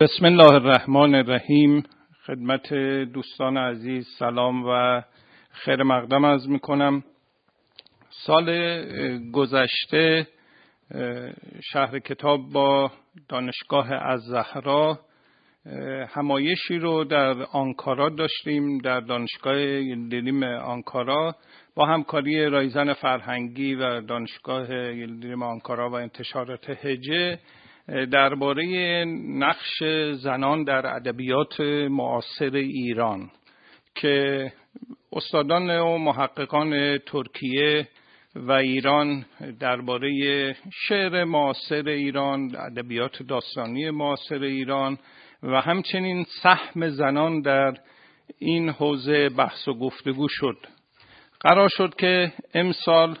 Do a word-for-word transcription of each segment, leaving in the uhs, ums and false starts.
بسم الله الرحمن الرحیم. خدمت دوستان عزیز سلام و خیر مقدم عرض میکنم. سال گذشته شهر کتاب با دانشگاه الزهرا همایشی رو در آنکارا داشتیم، در دانشگاه ییلدیریم آنکارا با همکاری رایزن فرهنگی و دانشگاه ییلدیریم آنکارا و انتشارات هجه درباره نقش زنان در ادبیات معاصر ایران که استادان و محققان ترکیه و ایران درباره شعر معاصر ایران، ادبیات داستانی معاصر ایران و همچنین سهم زنان در این حوزه بحث و گفتگو شد. قرار شد که امسال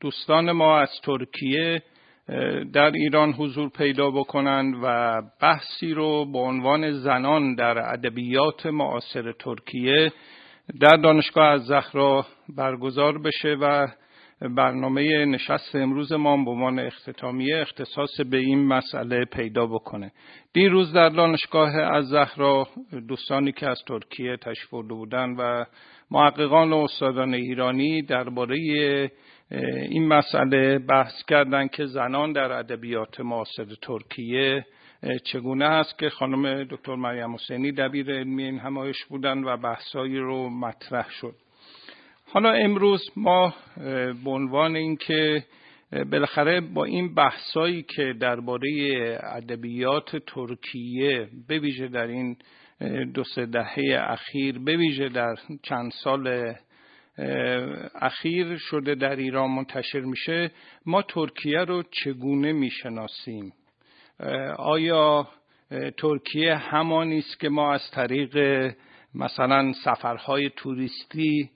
دوستان ما از ترکیه در ایران حضور پیدا بکنند و بحثی رو با عنوان زنان در ادبیات معاصر ترکیه در دانشگاه الزهرا برگزار بشه و برنامه نشست امروز ما به عنوان اختتامیه اختصاص به این مسئله پیدا بکنه. دیروز در دانشگاه الزهرا دوستانی که از ترکیه تشریف آورده بودند و محققان و استادان ایرانی درباره این مسئله بحث کردند که زنان در ادبیات معاصر ترکیه چگونه است که خانم دکتر مریم حسینی دبیر علمی این همایش بودند و بحثایی رو مطرح شد. حالا امروز ما به عنوان اینکه بالاخره با این بحثایی که درباره ادبیات ترکیه به ویژه در این دو سه دهه اخیر، به ویژه در چند سال اخیر شده در ایران منتشر میشه، ما ترکیه رو چگونه میشناسیم؟ آیا ترکیه همانی است که ما از طریق مثلا سفرهای توریستی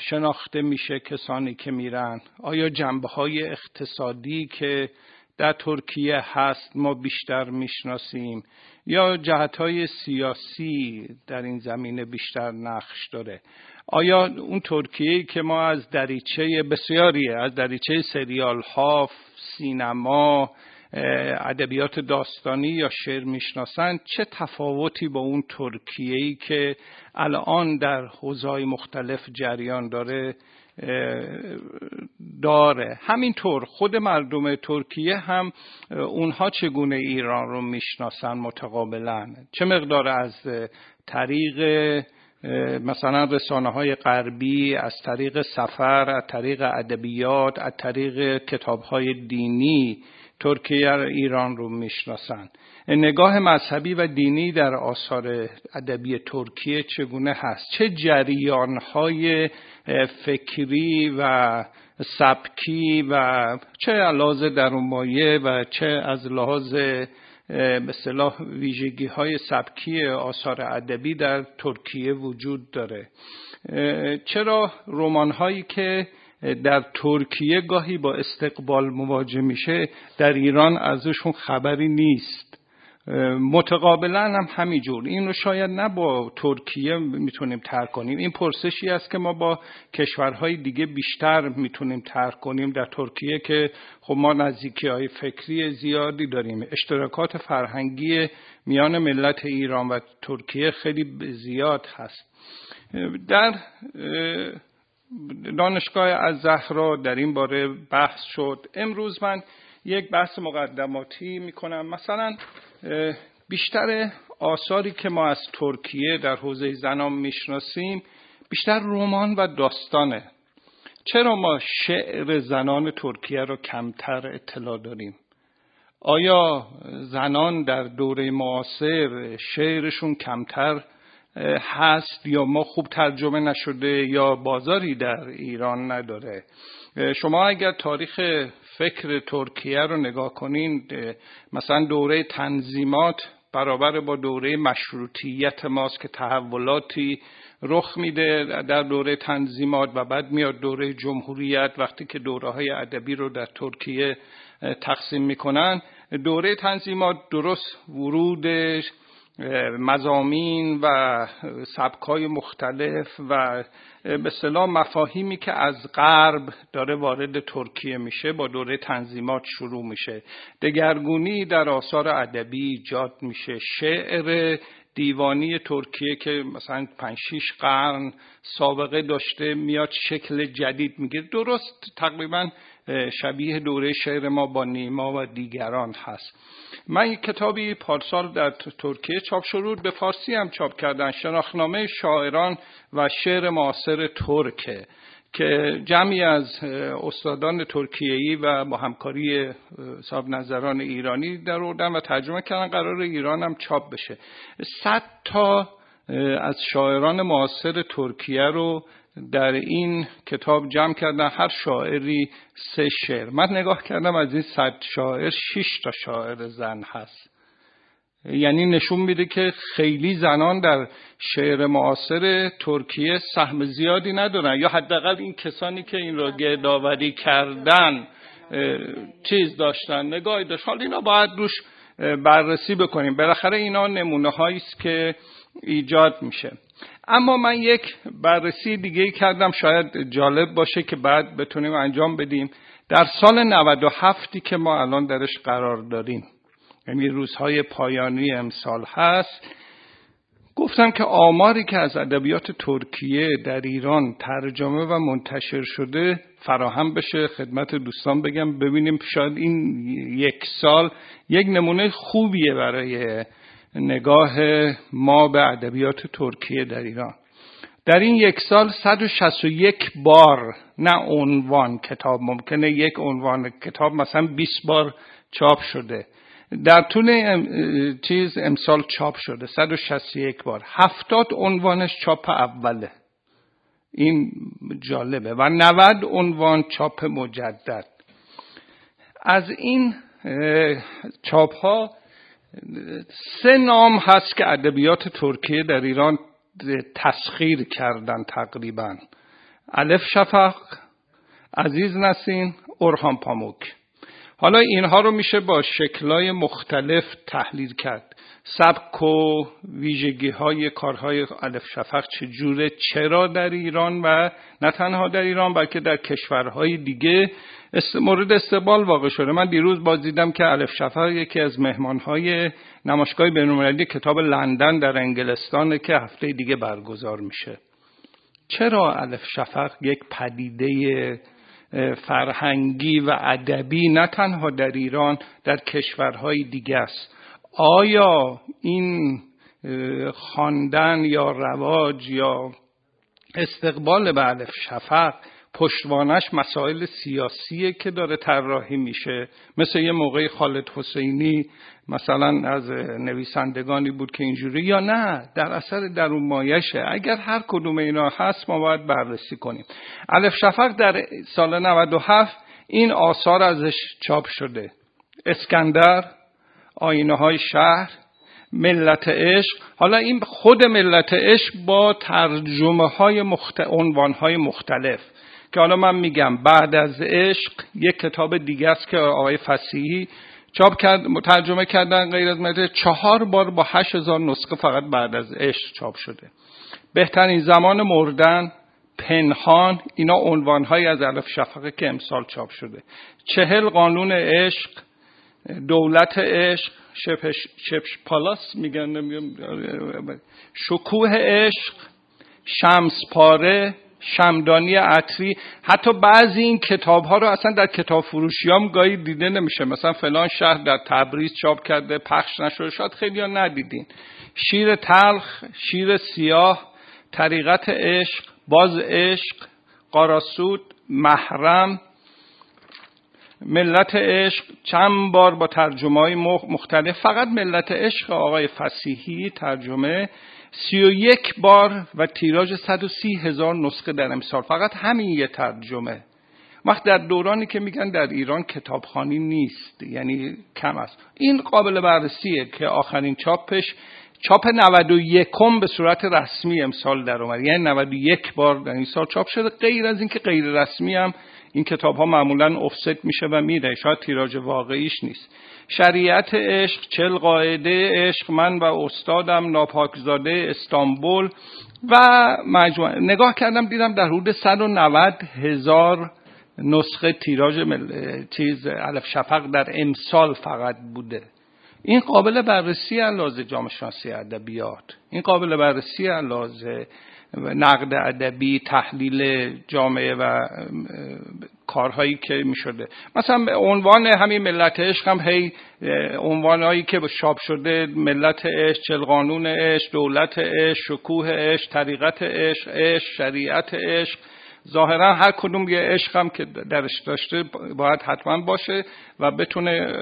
شناخته میشه کسانی که میرن؟ آیا جنبه‌های اقتصادی که در ترکیه هست ما بیشتر میشناسیم یا جهت‌های سیاسی در این زمینه بیشتر نقش داره؟ آیا اون ترکیه‌ای که ما از دریچه بسیاری از دریچه سریال‌ها، سینما، ادبیات داستانی یا شعر میشناسند چه تفاوتی با اون ترکیه‌ای که الان در حوزه‌های مختلف جریان داره داره همینطور خود مردم ترکیه هم اونها چگونه ایران رو میشناسن متقابلا؟ چه مقدار از طریق مثلا رسانه‌های غربی، از طریق سفر، از طریق ادبیات، از طریق کتاب‌های دینی ترکیه ایران رو میشناسن؟ نگاه مذهبی و دینی در آثار ادبی ترکیه چگونه هست؟ چه جریان‌های فکری و سبکی و چه از لحاظ درون‌مایه و چه از لحاظ به اصطلاح ویژگی‌های سبکی آثار ادبی در ترکیه وجود داره؟ چرا رمان‌هایی که در ترکیه گاهی با استقبال مواجه میشه در ایران ازشون خبری نیست؟ متقابلا هم همینجور. این رو شاید نه با ترکیه میتونیم طرح کنیم، این پرسشی است که ما با کشورهای دیگه بیشتر میتونیم طرح کنیم. در ترکیه که خب ما نزدیکی‌های فکری زیادی داریم، اشتراکات فرهنگی میان ملت ایران و ترکیه خیلی زیاد هست. در دانشگاه الزهرا در این باره بحث شد. امروز من یک بحث مقدماتی میکنم. مثلا بیشتر آثاری که ما از ترکیه در حوزه زنان میشناسیم بیشتر رمان و داستانه. چرا ما شعر زنان ترکیه رو کمتر اطلاع داریم؟ آیا زنان در دوره معاصر شعرشون کمتر هست یا ما خوب ترجمه نشده یا بازاری در ایران نداره؟ شما اگر تاریخ فکر ترکیه رو نگاه کنین، مثلا دوره تنظیمات برابر با دوره مشروطیت ماست که تحولاتی رخ میده در دوره تنظیمات و بعد میاد دوره جمهوریت. وقتی که دوره‌های ادبی رو در ترکیه تقسیم میکنن، دوره تنظیمات درست ورودش مضامین و سبکای مختلف و به اصطلاح مفاهیمی که از غرب داره وارد ترکیه میشه با دوره تنظیمات شروع میشه. دگرگونی در آثار ادبی ایجاد میشه. شعر دیوانی ترکیه که مثلا پنج شش قرن سابقه داشته میاد شکل جدید میگیره، درست تقریبا شبیه دوره شعر ما با نیما و دیگران هست. من یک کتابی پارسال در ترکیه چاپ شد، به فارسی هم چاپ کردن، شناخنامه شاعران و شعر معاصر ترک که جمعی از استادان ترکیه‌ای و با همکاری صاحب نظران ایرانی در آوردن و ترجمه کردن، قرار ایران هم چاپ بشه. صد تا از شاعران معاصر ترکیه رو در این کتاب جمع کردن، هر شاعری سه شعر. من نگاه کردم از این صد شاعر شش تا شاعر زن هست، یعنی نشون میده که خیلی زنان در شعر معاصر ترکیه سهم زیادی ندارن، یا حداقل این کسانی که این را گردآوری کردن چیز داشتن، نگاهی داشت. حالا اینا باید روش بررسی بکنیم، بالاخره اینا نمونه هایی است که ایجاد میشه. اما من یک بررسی دیگه کردم، شاید جالب باشه که بعد بتونیم انجام بدیم. در سال نود و هفت که ما الان درش قرار داریم، یعنی روزهای پایانی امسال هست، گفتم که آماری که از ادبیات ترکیه در ایران ترجمه و منتشر شده فراهم بشه خدمت دوستان بگم، ببینیم شاید این یک سال یک نمونه خوبیه برای نگاه ما به ادبیات ترکیه در ایران. در این یک سال صد و شصت و یک بار، نه عنوان کتاب، ممکنه یک عنوان کتاب مثلا بیست بار چاپ شده، در طول ام... چیز امسال چاپ شده صد و شصت و یک بار، هفتاد عنوانش چاپ اوله، این جالبه، و نود عنوان چاپ مجدد. از این چاپ ها سه نام هست که ادبیات ترکیه در ایران تسخیر کردن تقریبا: الیف شافاک، عزیز نسین، اورهان پاموک. حالا اینها رو میشه با شکل‌های مختلف تحلیل کرد. سبک و ویژگی‌های کارهای الیف شافاک چجوره، چرا در ایران و نه تنها در ایران بلکه در کشورهای دیگه مورد استقبال واقع شده. من دیروز باز دیدم که الیف شافاک یکی از مهمان‌های نمایشگاه بین‌المللی کتاب لندن در انگلستان که هفته دیگه برگزار میشه. چرا الیف شافاک یک پدیده فرهنگی و ادبی نه تنها در ایران، در کشورهای دیگه است؟ آیا این خواندن یا رواج یا استقبال به الیف شافاک پشتوانش مسائل سیاسیه که داره طراحی میشه؟ مثل یه موقع خالد حسینی مثلا از نویسندگانی بود که اینجوری، یا نه در اثر درونمایشه؟ اگر هر کدوم اینا هست ما باید بررسی کنیم. الیف شافاک در سال نود و هفت این آثار ازش چاپ شده: اسکندر، آینه های شهر، ملت عشق. حالا این خود ملت عشق با ترجمه های مخت... عنوان های مختلف که حالا من میگم. بعد از عشق یک کتاب دیگه است که آقای فصیحی چاپ کرد، ترجمه کردن، غیر از متن چهار بار با هشت هزار نسخه فقط بعد از عشق چاپ شده. بهترین زمان مردن، پنهان، اینا عنوان‌هایی از الیف شافاک که امسال چاپ شده. چهل قانون عشق، دولت عشق، شپش پالاس میگن، نمیدونم، شکوه عشق، شمس پاره، شمدانی عطری. حتی بعضی این کتاب ها رو اصلا در کتاب فروشی هم گاهی دیده نمیشه، مثلا فلان شهر در تبریز چاپ کرده، پخش نشده، شاید خیلی ها ندیدین. شیر تلخ، شیر سیاه، طریقت عشق، باز عشق، قاراسود، محرم، ملت عشق، چند بار با ترجمه های مختلف. فقط ملت عشق آقای فصیحی ترجمه سی و یک بار و تیراژ صد و سی هزار نسخه در امسال، فقط همین یه ترجمه. وقت در دورانی که میگن در ایران کتابخوانی نیست، یعنی کم است، این قابل بررسیه که آخرین چاپش چاپ نود و یکم به صورت رسمی امسال در اومد، یعنی نود و یک بار در این سال چاپ شده. غیر از این که غیر رسمی هم این کتاب ها معمولا افست میشه و میره، شاید تیراژ واقعیش نیست. شریعت عشق، چل قاعده عشق، من و استادم، ناپاکزاده، استانبول و مجموعه. نگاه کردم دیدم در حدود صد و نود هزار نسخه تیراژ مل... چیز الیف شافاک در امسال فقط بوده. این قابل بررسی علاوه بر جامعه شناسی ادبیات، این قابل بررسی علاوه بر نقد ادبی، تحلیل جامعه و کارهایی که میشده. مثلا عنوان همین ملت عشق هم هی عنوانهایی که چاپ شده، ملت عشق، چل قانون عشق، دولت عشق، شکوه عشق، طریقت عشق، عشق، شریعت عشق، ظاهرا هر کدوم یه عشق هم که درش داشته باید حتما باشه و بتونه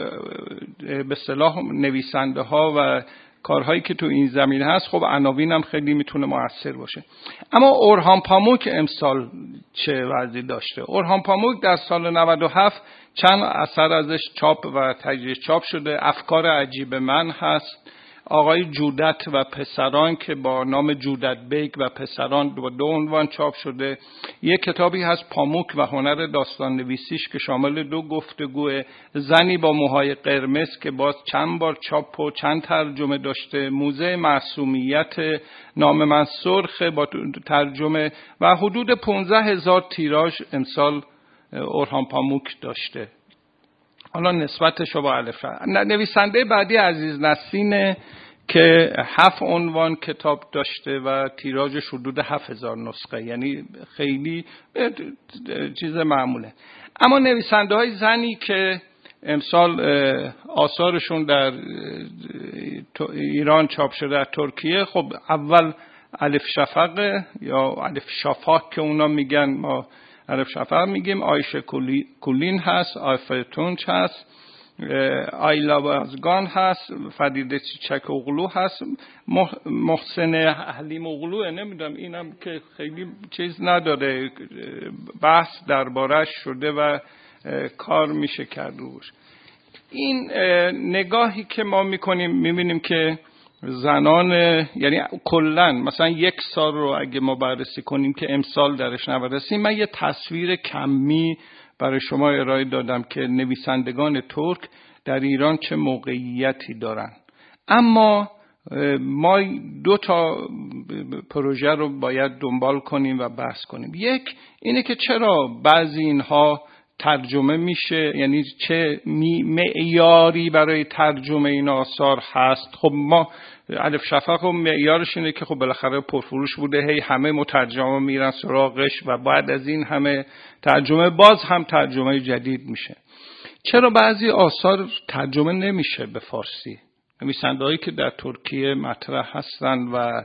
به اصطلاح نویسنده ها و کارهایی که تو این زمینه هست، خب عناوین هم خیلی میتونه موثر باشه. اما اورهان پاموک امسال چه وضعی داشته؟ اورهان پاموک در سال نود و هفت چند اثر ازش چاپ و تجریش چاپ شده. افکار عجیب من هست، آقای جودت و پسران که با نام جودت بیگ و پسران با دو عنوان چاپ شده. یک کتابی هست پاموک و هنر داستان نویسیش که شامل دو گفتگوه. زنی با موهای قرمز که باز چند بار چاپ و چند ترجمه داشته. موزه معصومیت، نام من سرخه با ترجمه و حدود پانزده هزار تیراژ امسال اورهان پاموک داشته. حالا نسبتش با الیف شافاک. نویسنده بعدی عزیز نسین که هفت عنوان کتاب داشته و تیراژش حدود هفت هزار نسخه، یعنی خیلی چیز معموله. اما نویسنده های زنی که امسال آثارشون در ایران چاپ شده، در ترکیه، خب اول الیف شافاک یا الیف شافاک که اونا میگن، ما الیف شافاک میگیم، آیشه کولی، کولین هست، آیفه تونچ هست، آیلاوازگان هست، فدیده چچک اغلو هست، محسن حلیم اغلو، نمیدونم اینم که خیلی چیز نداره، بحث دربارش شده و کار میشه کرده روش. این نگاهی که ما میکنیم میبینیم که زنان، یعنی کلن مثلا یک سال رو اگه ما بررسی کنیم که امسال درش نبرسیم، من یه تصویر کمی برای شما ارائه دادم که نویسندگان ترک در ایران چه موقعیتی دارن. اما ما دو تا پروژه رو باید دنبال کنیم و بحث کنیم. یک اینه که چرا بعضی اینها ترجمه میشه، یعنی چه معیاری برای ترجمه این آثار هست. خب ما الیف شافاک و معیارش اینه که خب بالاخره پرفروش بوده، هی همه مترجما میرن سراغش و بعد از این همه ترجمه باز هم ترجمه جدید میشه. چرا بعضی آثار ترجمه نمیشه به فارسی؟ نویسنده‌هایی که در ترکیه مطرح هستن و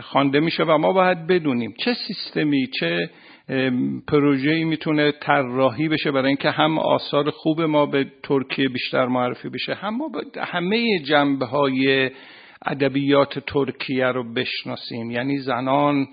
خوانده میشه و ما باید بدونیم چه سیستمی، چه پروژه‌ای میتونه طراحی بشه برای اینکه هم آثار خوب ما به ترکیه بیشتر معرفی بشه، هم ما همه جنبه‌های ادبیات ترکیه رو بشناسیم، یعنی زنان،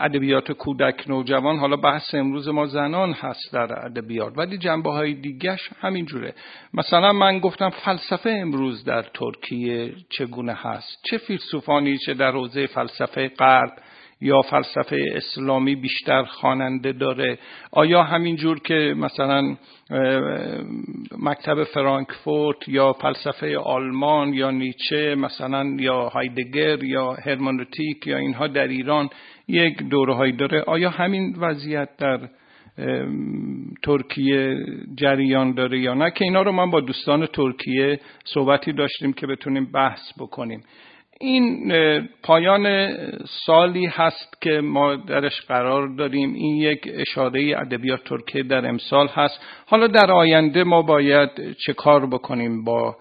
ادبیات کودک، نوجوان. حالا بحث امروز ما زنان هست در ادبیات، ولی جنبه‌های دیگه‌ش همینجوره. مثلا من گفتم فلسفه امروز در ترکیه چگونه هست، چه فیلسوفانی چه در حوزه فلسفه غرب یا فلسفه اسلامی بیشتر خواننده داره. آیا همینجور که مثلا مکتب فرانکفورت یا فلسفه آلمان یا نیچه مثلا یا هایدگر یا هرمنوتیک یا اینها در ایران یک دوره‌ای داره، آیا همین وضعیت در ترکیه جریان داره یا نه؟ که اینا رو من با دوستان ترکیه صحبتی داشتیم که بتونیم بحث بکنیم. این پایان سالی هست که ما درش قرار داریم. این یک اشاره ادبیات ترکیه در امسال هست. حالا در آینده ما باید چه کار بکنیم با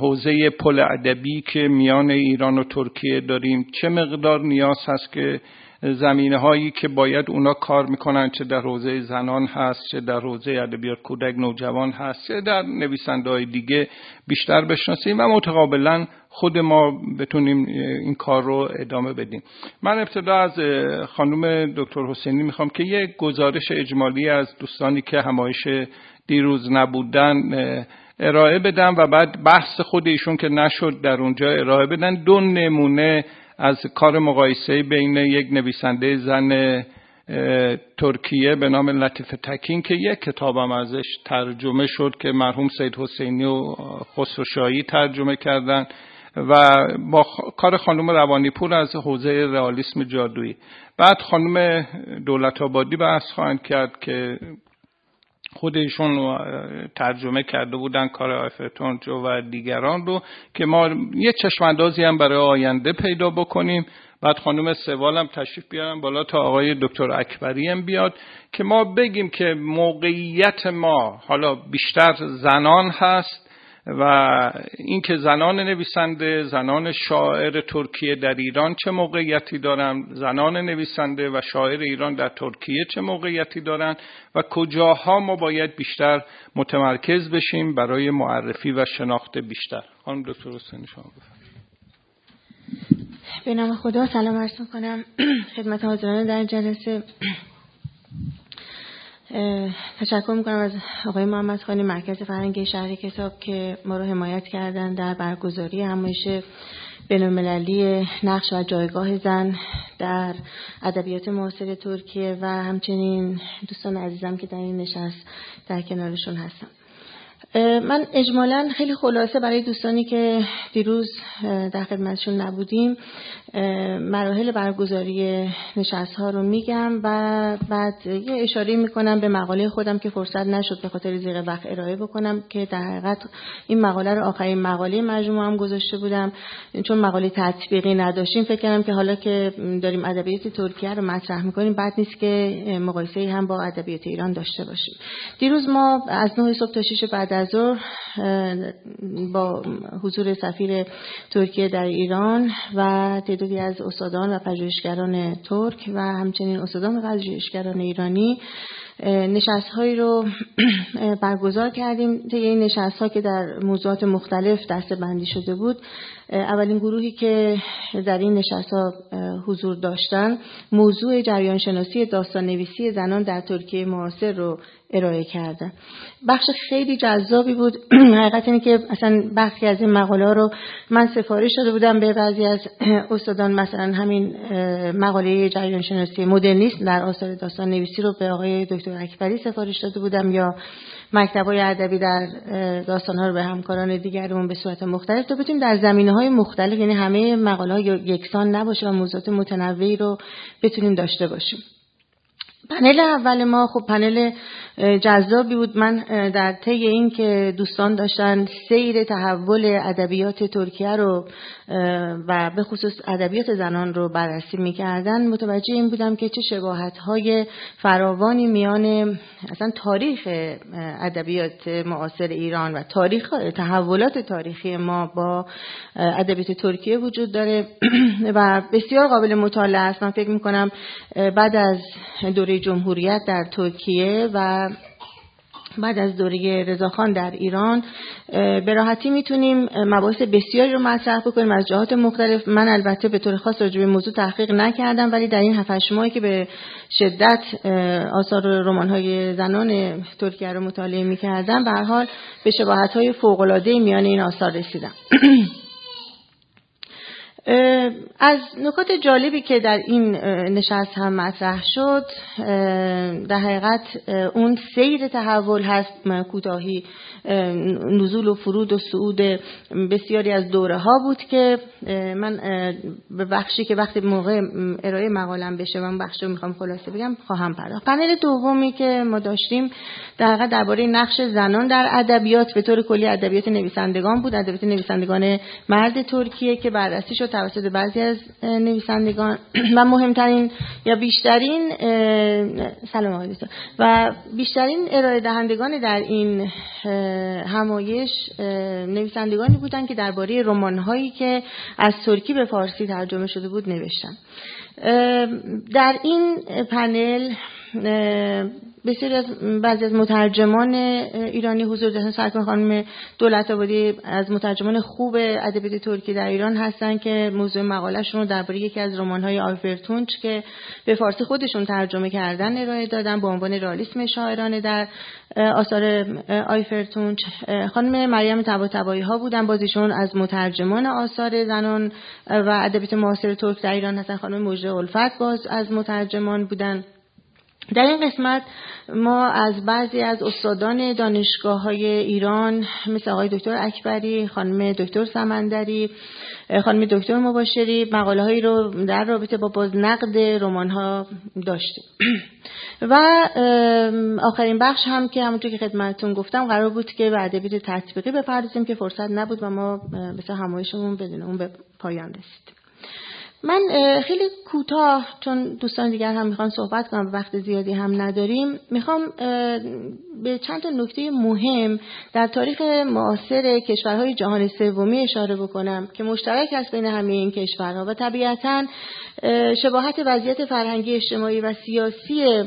حوزه پل ادبی که میان ایران و ترکیه داریم؟ چه مقدار نیاز هست که زمینه هایی که باید اونا کار میکنن، چه در حوزه زنان هست، چه در حوزه ادبیات کودک نوجوان هست، چه در نویسنده های دیگه، بیشتر بشناسیم و متقابلا خود ما بتونیم این کار رو ادامه بدیم. من ابتدا از خانم دکتر حسینی میخوام که یک گزارش اجمالی از دوستانی که همایش دیروز نبودن ارائه بدن و بعد بحث خود ایشون که نشد در اونجا ارائه بدن. دو نمونه از کار مقایسه بین یک نویسنده زن ترکیه به نام لطیفه تکین که یک کتابم ازش ترجمه شد که مرحوم سید حسینی و خسروشاهی ترجمه کردن و با کار خانم روانیپور از حوزه رئالیسم جادویی. بعد خانم دولت آبادی بحث خواهند کرد که خود ایشون ترجمه کرده بودن کار آیفه تونچ و دیگران رو که ما یه چشم‌اندازی هم برای آینده پیدا بکنیم. بعد خانم سوالم تشریف بیارن بالا تا آقای دکتر اکبری هم بیاد که ما بگیم که موقعیت ما حالا بیشتر زنان هست و اینکه زنان نویسنده، زنان شاعر ترکیه در ایران چه موقعیتی دارن، زنان نویسنده و شاعر ایران در ترکیه چه موقعیتی دارن و کجاها ما باید بیشتر متمرکز بشیم برای معرفی و شناخت بیشتر. خانم دکتر حسینی شما بفرمایید. به نام خدا. سلام عرض می‌کنم خدمت حاضران در جلسه. تشکر می‌کنم از آقای محمد خانی، مرکز فرهنگ شهر کتاب، که ما رو حمایت کردن در برگزاری همایش بین‌المللی نقش و جایگاه زن در ادبیات معاصر ترکیه و همچنین دوستان عزیزم که در این نشست در کنارشون هستم. من اجمالاً خیلی خلاصه برای دوستانی که دیروز در خدمتشون نبودیم مراحل برگزاری نشست‌ها رو میگم و بعد یه اشاره میکنم به مقاله خودم که فرصت نشد به خاطر ضیق وقت ارائه بکنم، که در حقیقت این مقاله رو آخرین مقاله مجموعه هم گذاشته بودم چون مقاله تطبیقی نداشتیم. فکر کردم که حالا که داریم ادبیات ترکیه رو مطرح میکنیم بد نیست که مقایسه‌ای هم با ادبیات ایران داشته باشیم. دیروز ما از نه صبح تا شش بعد از ظهر با حضور سفیر ترکیه در ایران و تعدادی از استادان و پژوهشگران ترک و همچنین استادان و پژوهشگران ایرانی نشست‌هایی رو برگزار کردیم. طی این نشست‌ها که در موضوعات مختلف دسته‌بندی شده بود، اولین گروهی که در این نشست‌ها حضور داشتن موضوع جریان شناسی داستان نویسی زنان در ترکیه معاصر رو ارائه کردن. بخش خیلی جذابی بود. حقیقت اینه که اصلا بخشی از این مقاله رو من سفارش داده بودم به بعضی از استادان، مثلا همین مقاله جریان شناسی مدرنیسم در آثار داستان نویسی رو به آقای دکتر اکبری سفارش داده بودم یا مکتب‌های ادبی در داستان‌ها رو به همکاران دیگرمون به صورت مختلف تا بتونیم در زمینه‌های مختلف، یعنی همه مقاله‌ها یکسان نباشه و موضوعات متنوعی رو بتونیم داشته باشیم. پنل اول ما خب پنل جذابی بود. من در طی این که دوستان داشتن سیر تحول ادبیات ترکیه رو و به خصوص ادبیات زنان رو بررسی می‌کردن متوجه این بودم که چه شباهت‌های فراوانی میان اصلا تاریخ ادبیات معاصر ایران و تاریخ تحولات تاریخی ما با ادبیات ترکیه وجود داره و بسیار قابل مطالعه است. من فکر می‌کنم بعد از دوره جمهوریت در ترکیه و بعد از دوره رضاخان در ایران به راحتی میتونیم مباحث بسیاری رو مطرح بکنیم از جهات مختلف. من البته به طور خاص راجع به موضوع تحقیق نکردم، ولی در این هفت هشت ماهی که به شدت آثار رمان‌های زنان ترکیه رو مطالعه میکردم به هر حال به شباهت‌های فوق‌العاده میان این آثار رسیدم. از نکات جالبی که در این نشست هم مطرح شد در حقیقت اون سیر تحول هست، کوتاهی، نزول و فرود و صعود بسیاری از دوره ها بود که من به بخشی که وقتی موقع ارائه مقالم بشه من بخشی رو میخوام خلاصه بگم خواهم پرداخت. پنل دومی که ما داشتیم در حقیقت درباره نقش زنان در ادبیات به طور کلی ادبیات نویسندگان بود، ادبیات نویسندگان مرد ترکیه که بررسی شد توسط بعضی از نویسندگان و مهمترین یا بیشترین سلام آقای دوستان و بیشترین ارائه دهندگان در این همایش نویسندگانی بودند که درباره رمان‌هایی که از ترکی به فارسی ترجمه شده بود نوشتن. در این پنل بسیاری از بعضی از مترجمان ایرانی حضور داشتن. سرکار خانم دولت آبادی از مترجمان خوب ادبیات ترکی در ایران هستن که موضوع مقالهشون رو درباره یکی از رمان‌های آیفه تونچ که به فارسی خودشون ترجمه کردن ارائه دادن با عنوان رئالیسم شاعرانه در آثار آیفه تونچ. خانم مریم طباطبایی ها بودن، باز ایشون از مترجمان آثار زنان و ادبیات معاصر ترک در ایران هستن. خانم مجده الفت باز از مترجمان بودن. در این قسمت ما از بعضی از استادان دانشگاه‌های ایران مثل آقای دکتر اکبری، خانم دکتر سمندری، خانم دکتر مباشری مقاله‌هایی رو در رابطه با بازنقد رمان‌ها داشتیم. و آخرین بخش هم که همونطور که خدمتتون گفتم قرار بود که به ادبیات تطبیقی بپردازیم که فرصت نبود و ما مثل همایشمون بدون اون به پایان رسید. من خیلی کوتاه، چون دوستان دیگر هم میخوان صحبت کنم، وقت زیادی هم نداریم، میخوام به چند تا نکته مهم در تاریخ معاصر کشورهای جهان سومی اشاره بکنم که مشترک است بین همه این کشورها و طبیعتاً شباهت وضعیت فرهنگی، اجتماعی و سیاسی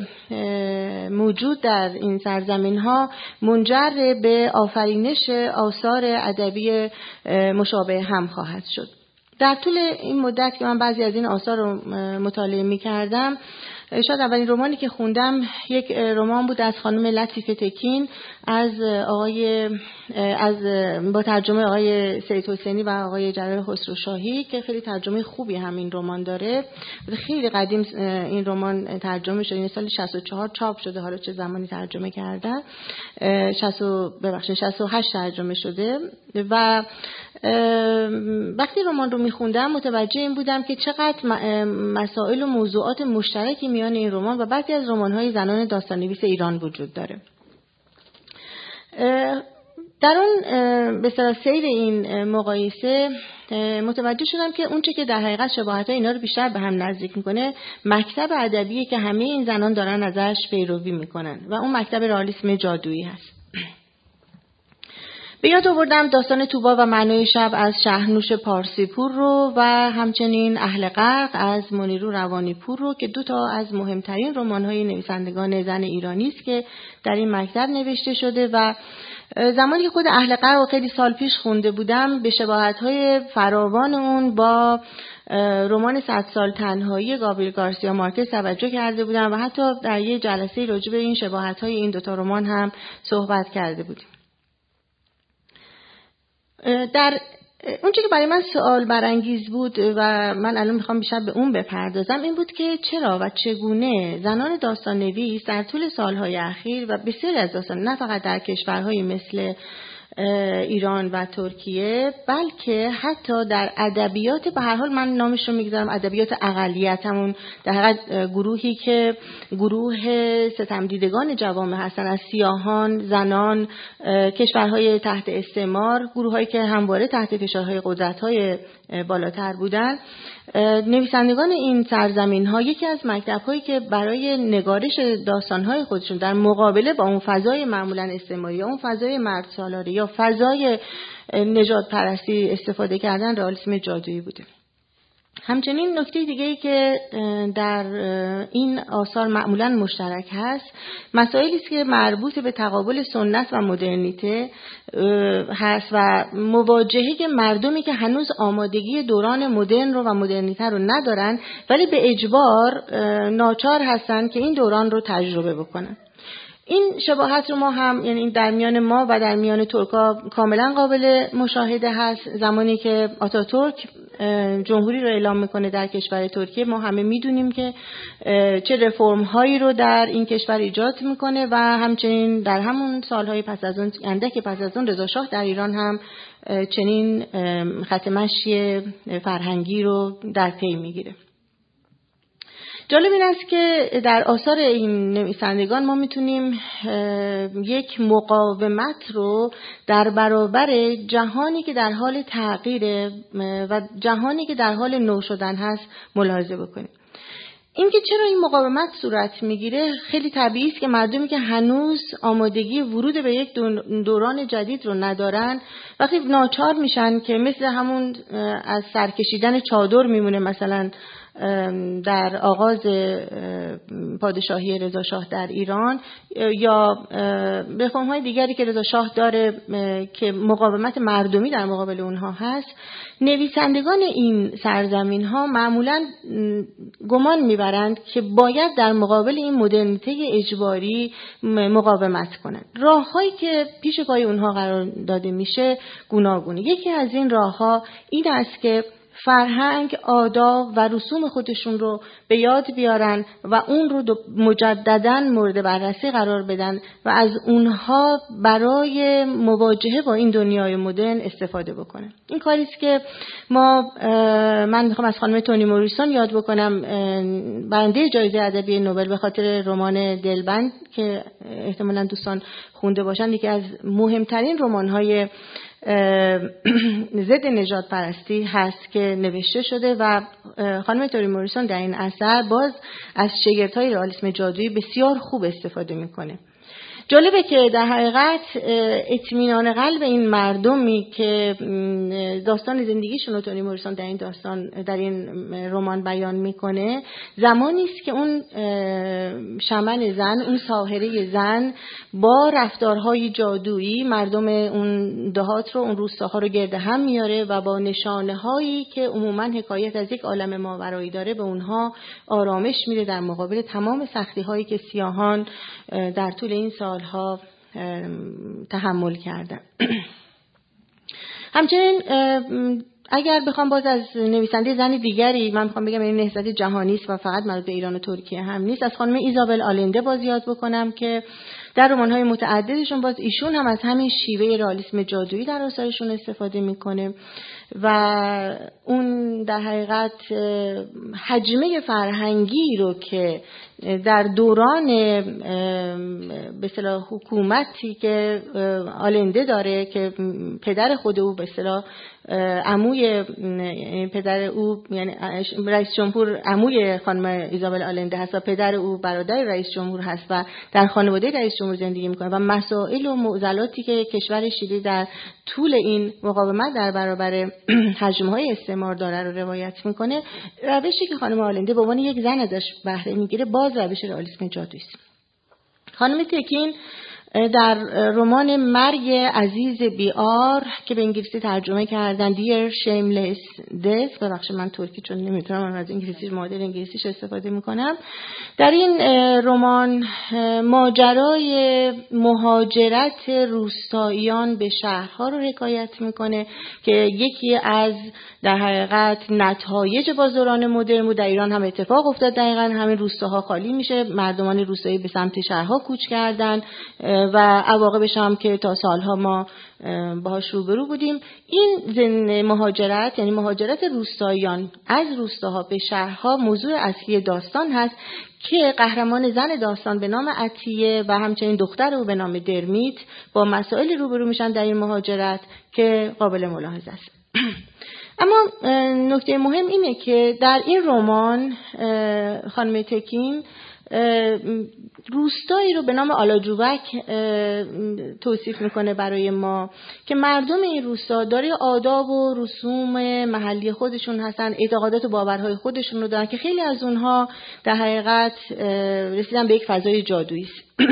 موجود در این سرزمین‌ها منجر به آفرینش آثار ادبی مشابه هم خواهد شد. در طول این مدت که من بعضی از این آثار رو مطالعه می کردم، شاید اولین رمانی که خوندم یک رمان بود از خانم لطیفه تکین از آقای از با ترجمه آقای سید حسینی و آقای جلال خسروشاهی که خیلی ترجمه خوبی همین رمان داره. خیلی قدیم این رمان ترجمه شده، سال شصت و چهار چاپ شده، حالا چه زمانی ترجمه کردن، شصت ببخشید شصت و هشت ترجمه شده. و وقتی رمان رو میخوندم متوجه این بودم که چقدر مسائل و موضوعات مشترکی میان این رمان و بعضی از رمان‌های زنان داستان‌نویس ایران وجود داره. در اون به اصطلاح سیر این مقایسه متوجه شدم که اون چه که در حقیقت شباهت‌ها اینا رو بیشتر به هم نزدیک میکنه مکتب ادبیه که همه این زنان دارن ازش پیروی میکنن و اون مکتب رئالیسم جادویی هست. به یاد آوردم داستان توبا و معنای شب از شاهنوش پارسیپور رو و همچنین اهل غرق از منیرو روانیپور رو که دو تا از مهمترین رمان‌های نویسندگان زن ایرانی است که در این مکتب نوشته شده. و زمانی که خود اهل غرق خیلی سال پیش خونده بودم به شباهت‌های فراوان اون با رمان صد سال تنهایی گابریل گارسیا مارکز توجه کرده بودم و حتی در یه جلسه راجع به این شباهت‌های این دو تا رمان هم صحبت کرده بودیم. در اونچه که برای من سوال برانگیز بود و من الان میخوام بیشتر به اون بپردازم این بود که چرا و چگونه زنان داستان نویس در طول سالهای اخیر و بسیاری از داستان نه فقط در کشورهای مثل ایران و ترکیه بلکه حتی در ادبیات، به هر حال من نامش رو میگذارم ادبیات اقلیت، همون در حقیقت گروهی که گروه ستمدیدگان جوامع هستن، از سیاهان، زنان، کشورهای تحت استعمار، گروهایی که همواره تحت فشارهای قدرت‌های بالاتر بودن، نویسندگان این سرزمین‌ها یکی از مکتب‌هایی که برای نگارش داستان‌های خودشون در مقابله با اون فضای معمولاً استعماری یا اون فضای مردسالاری یا فضای نجات پرستی استفاده کردن رئالیسم جادویی بوده. همچنین نکته دیگه‌ای که در این آثار معمولاً مشترک هست مسائلی است که مربوط به تقابل سنت و مدرنیته هست و مواجهه که مردمی که هنوز آمادگی دوران مدرن رو و مدرنیته رو ندارن ولی به اجبار ناچار هستن که این دوران رو تجربه بکنن. این شباهت رو ما هم، یعنی در میان ما و در میان ترکا کاملا قابل مشاهده هست. زمانی که آتاتورک جمهوری رو اعلام میکنه در کشور ترکیه، ما همه میدونیم که چه رفرم هایی رو در این کشور ایجاد میکنه و همچنین در همون سالهای پس از اون، اندک پس از اون، رضا شاه در ایران هم چنین خط مشی فرهنگی رو در پی میگیره. جالب این است که در آثار این نویسندگان ما میتونیم یک مقاومت رو در برابر جهانی که در حال تغییره و جهانی که در حال نو شدن هست ملاحظه بکنیم. اینکه چرا این مقاومت صورت میگیره خیلی طبیعی است که مردمی که هنوز آمادگی ورود به یک دوران جدید رو ندارن وقتی ناچار میشن که مثل همون از سرکشیدن چادر میمونه، مثلا در آغاز پادشاهی رضا شاه در ایران یا به فرم‌های دیگری که رضا شاه داره که مقاومت مردمی در مقابل اونها هست، نویسندگان این سرزمین‌ها معمولاً گمان میبرند که باید در مقابل این مدرنیته اجباری مقاومت کنند. راه‌هایی که پیش پای اونها قرار داده میشه گوناگونه. یکی از این راه‌ها این است که فرهنگ، آداب و رسوم خودشون رو به یاد بیارن و اون رو مجدداً مورد بررسی قرار بدن و از اونها برای مواجهه با این دنیای مدرن استفاده بکنن. این کاری است که ما من میخوام از خانم تونی موریسون یاد بکنم، برنده جایزه ادبی نوبل به خاطر رمان دلبند که احتمالاً دوستان خونده باشن، یکی از مهمترین رمان‌های ضد نژاد پرستی هست که نوشته شده و خانم تونی موریسون در این اثر باز از شگفت‌های رئالیسم جادویی بسیار خوب استفاده میکنه. جالبه که در حقیقت اطمینان قلب این مردمی که داستان زندگیشون رو تونی موریسون در این داستان در این رمان بیان میکنه، زمانی است که اون شمن زن، اون ساحره زن با رفتارهای جادویی مردم اون دهات رو، اون روستاها رو گرد هم میاره و با نشانه هایی که عموما حکایت از یک عالم ماورایی داره به اونها آرامش میده در مقابل تمام سختی هایی که سیاهان در طول این سال ها تحمل کردن. همچنین اگر بخوام باز از نویسنده زن دیگری، من میخوام بگم این نهضت جهانی است و فقط مربوط به ایران و ترکیه هم نیست، از خانم ایزابل آلنده باز یاد بکنم که در رمان‌های متعددشون باز ایشون هم از همین شیوه رئالیسم جادویی در آثارشون استفاده میکنه و اون در حقیقت حجمه فرهنگی رو که در دوران به اصطلاح حکومتی که آلنده داره که پدر خود او به اصطلاح عموی پدر او، یعنی رئیس جمهور عموی خانم ایزابل آلنده هست و پدر او برادر رئیس جمهور هست و در خانواده رئیس جمهور زندگی میکنه و مسائل و معضلاتی که کشور شیلی در طول این مقاومت در برابر هجوم‌های استعمار داره رو روایت میکنه. روشی که خانم آلنده به عنوان یک زن ازش بهره میگیره باز روش رئالیسم جادویی است. خانم تکین در رمان مرگ عزیز بیار که به انگلیسی ترجمه کردن Dear Shameless Death، ببخشید من ترکی چون نمیتونم از انگلیسی مادر انگلیسیش استفاده میکنم، در این رمان ماجرای مهاجرت روستاییان به شهرها رو حکایت میکنه که یکی از در حقیقت نتایج باز دوران مدرن بود. در ایران هم اتفاق افتاد، دقیقاً همین روستاها خالی میشه، مردمان روستایی به سمت شهرها کوچ کردن و عواقبش هم که تا سالها ما باهاش روبرو بودیم. این مهاجرت، یعنی مهاجرت روستاییان از روستاها به شهرها، موضوع اصلی داستان هست که قهرمان زن داستان به نام عطیه و همچنین دختر او به نام درمیت با مسائل روبرو میشن در این مهاجرت که قابل ملاحظه است. اما نکته مهم اینه که در این رمان خانم تکین روستایی رو به نام آلاجوبک توصیف میکنه برای ما که مردم این روستا داره آداب و رسوم محلی خودشون هستن، اعتقادات و باورهای خودشون رو دارن که خیلی از اونها در حقیقت رسیدن به یک فضای جادویی است.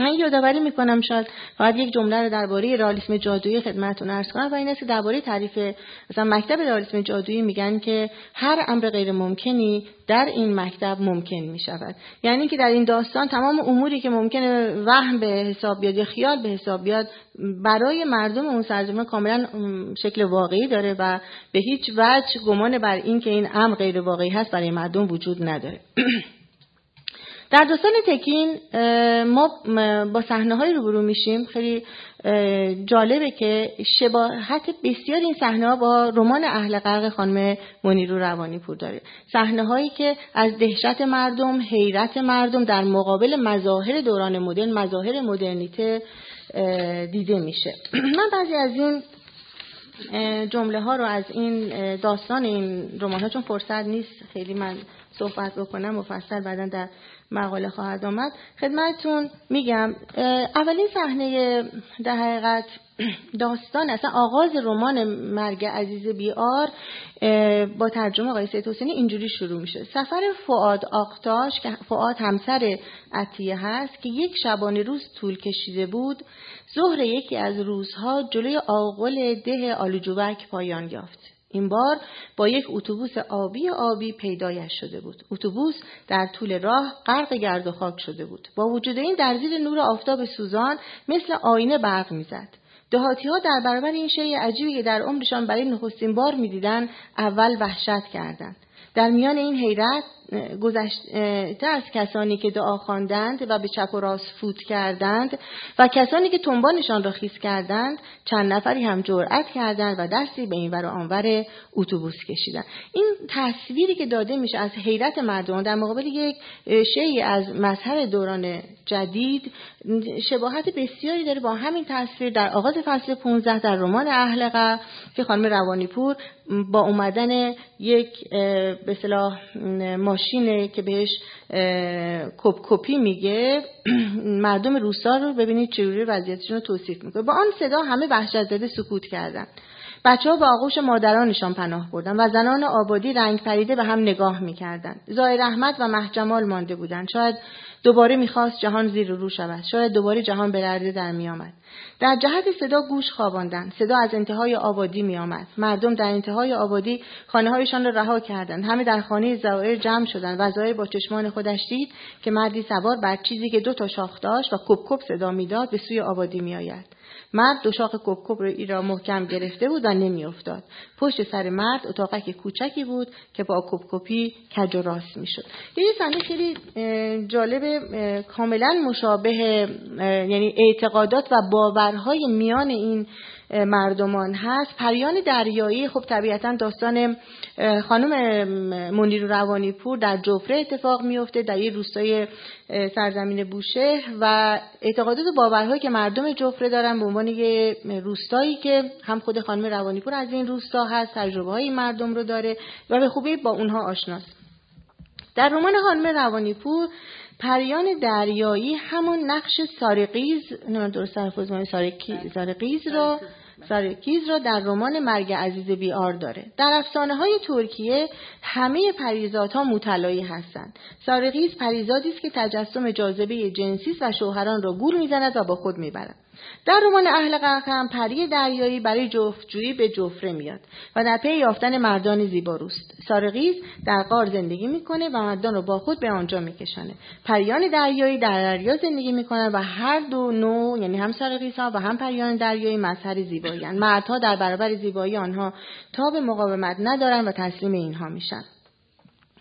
من یادآوری میکنم شاید فقط یک جمله رو درباره رئالیسم جادویی خدمتتون عرض کنم و این است که درباره تعریف مثلا مکتب رئالیسم جادویی میگن که هر امر غیر ممکنی در این مکتب ممکن میشود، یعنی که در این داستان تمام اموری که ممکنه وهم به حساب بیاد یا خیال به حساب بیاد برای مردم اون سرزمین کاملا شکل واقعی داره و به هیچ وجه گمان بر این که این امر غیر واقعی هست برای مردم وجود نداره. در داستان تکین ما با صحنه‌های روبرو میشیم خیلی جالبه که شباهت بسیار این صحنه‌ها با رمان اهل غرق خانم منیرو روانیپور داره. صحنه‌هایی که از دهشت مردم، حیرت مردم در مقابل مظاهر دوران مدرن، مظاهر مدرنیته دیده میشه. من بعضی از این جمله ها رو از این داستان این رمان ها، چون فرصت نیست خیلی من صحبت بکنم، مفصل بعداً در مقاله خواهد آمد خدمتتون میگم. اولین صحنه در حقیقت داستان، اصلا آغاز رمان مرگ عزیز بیار با ترجمه آقای سید حسینی اینجوری شروع میشه: سفر فؤاد آقتاش، که فؤاد همسر عطیه هست، که یک شبانه روز طول کشیده بود، ظهر یکی از روزها جلوی آغل ده آلوجوبک پایان یافت. این بار با یک اتوبوس آبی آبی پیدایش شده بود. اتوبوس در طول راه غرق گرد و خاک شده بود. با وجود این در زیر نور آفتاب سوزان مثل آینه برق می‌زد. دهاتی‌ها در برابر این شیء عجیبی که در عمرشان برای نخستین بار می‌دیدند اول وحشت کردند. در میان این حیرت گذشته از کسانی که دعا خواندند و به چپ و راست فوت کردند و کسانی که تنبانشان را خیس کردند، چند نفری هم جرأت کردند و دستی به اینور و آنور اتوبوس کشیدند. این تصویری که داده میشه از حیرت مردم در مقابل یک شیء از مظهر دوران جدید، شباهت بسیاری داره با همین تصویر در آغاز فصل پانزده در رمان اهل قرا که خانم روانیپور با اومدن یک به اصطلاح ماشینه که بهش کپ کپی میگه مردم روستا رو ببینید چجوری وضعیتشون رو توصیف میکنه. با آن صدا همه وحشت زده سکوت کردن. بچه‌ها به آغوش مادرانشان پناه بردن و زنان آبادی رنگ پریده به هم نگاه میکردن. زاهر احمد و مهجمال مانده بودن. شاید دوباره میخواست جهان زیر رو شود. شاید دوباره جهان به لرزه در میآمد. در جهت صدا گوش خواباندند. صدا از انتهای آبادی میآمد. مردم در انتهای آبادی خانه‌هایشان را رها کردند. همه در خانه زائر جمع شدند و زائر با چشمان خودش دید که مردی سوار بر چیزی که دو تا شاخ داشت و کپ کپ صدا میداد به سوی آبادی میآید. مرد دو شاخ کپ کپ را ایرا محکم گرفته بود و نمیافتاد. پشت سر مرد اتاقک کوچکی بود که با کپ کپی کج و راست میشد. یه صحنه خیلی جالب، کاملا مشابه یعنی اعتقادات و باورهای میان این مردمان هست. پریان دریایی خب طبیعتا داستان خانم منیرو روانیپور در جفره اتفاق میفته، در یه روستای سرزمین بوشهر، و اعتقادات و باورهایی که مردم جفره دارن به عنوان یه روستایی که هم خود خانم روانیپور از این روستا هست، تجربه های مردم رو داره و به خوبی با اونها آشناست. در رمان خانم روانیپور پریان دریایی همون نقش سارقیز، نمیدونم درست تلفظ می‌کنم، سارقیز رو سارقیز رو در رمان مرگ عزیز بیار داره. در افسانه‌های ترکیه همه پریزادها متلایی هستند. سارقیز پریزادی است که تجسم جاذبه جنسی است و شوهران را گول می‌زند و با خود می‌برد. در رمان اهل قرا هم پری دریایی برای جفتجویی به جفره میاد و در پی یافتن مردان زیباروست. سارقیز در غار زندگی میکنه و مردان رو با خود به آنجا میکشانه. پریان دریایی در دریا زندگی میکنن و هر دو نوع، یعنی هم سارقیزها و هم پریان دریایی، مظهر زیبایی هستند. مردها در برابر زیبایی آنها تاب مقاومت ندارن و تسلیم اینها میشن.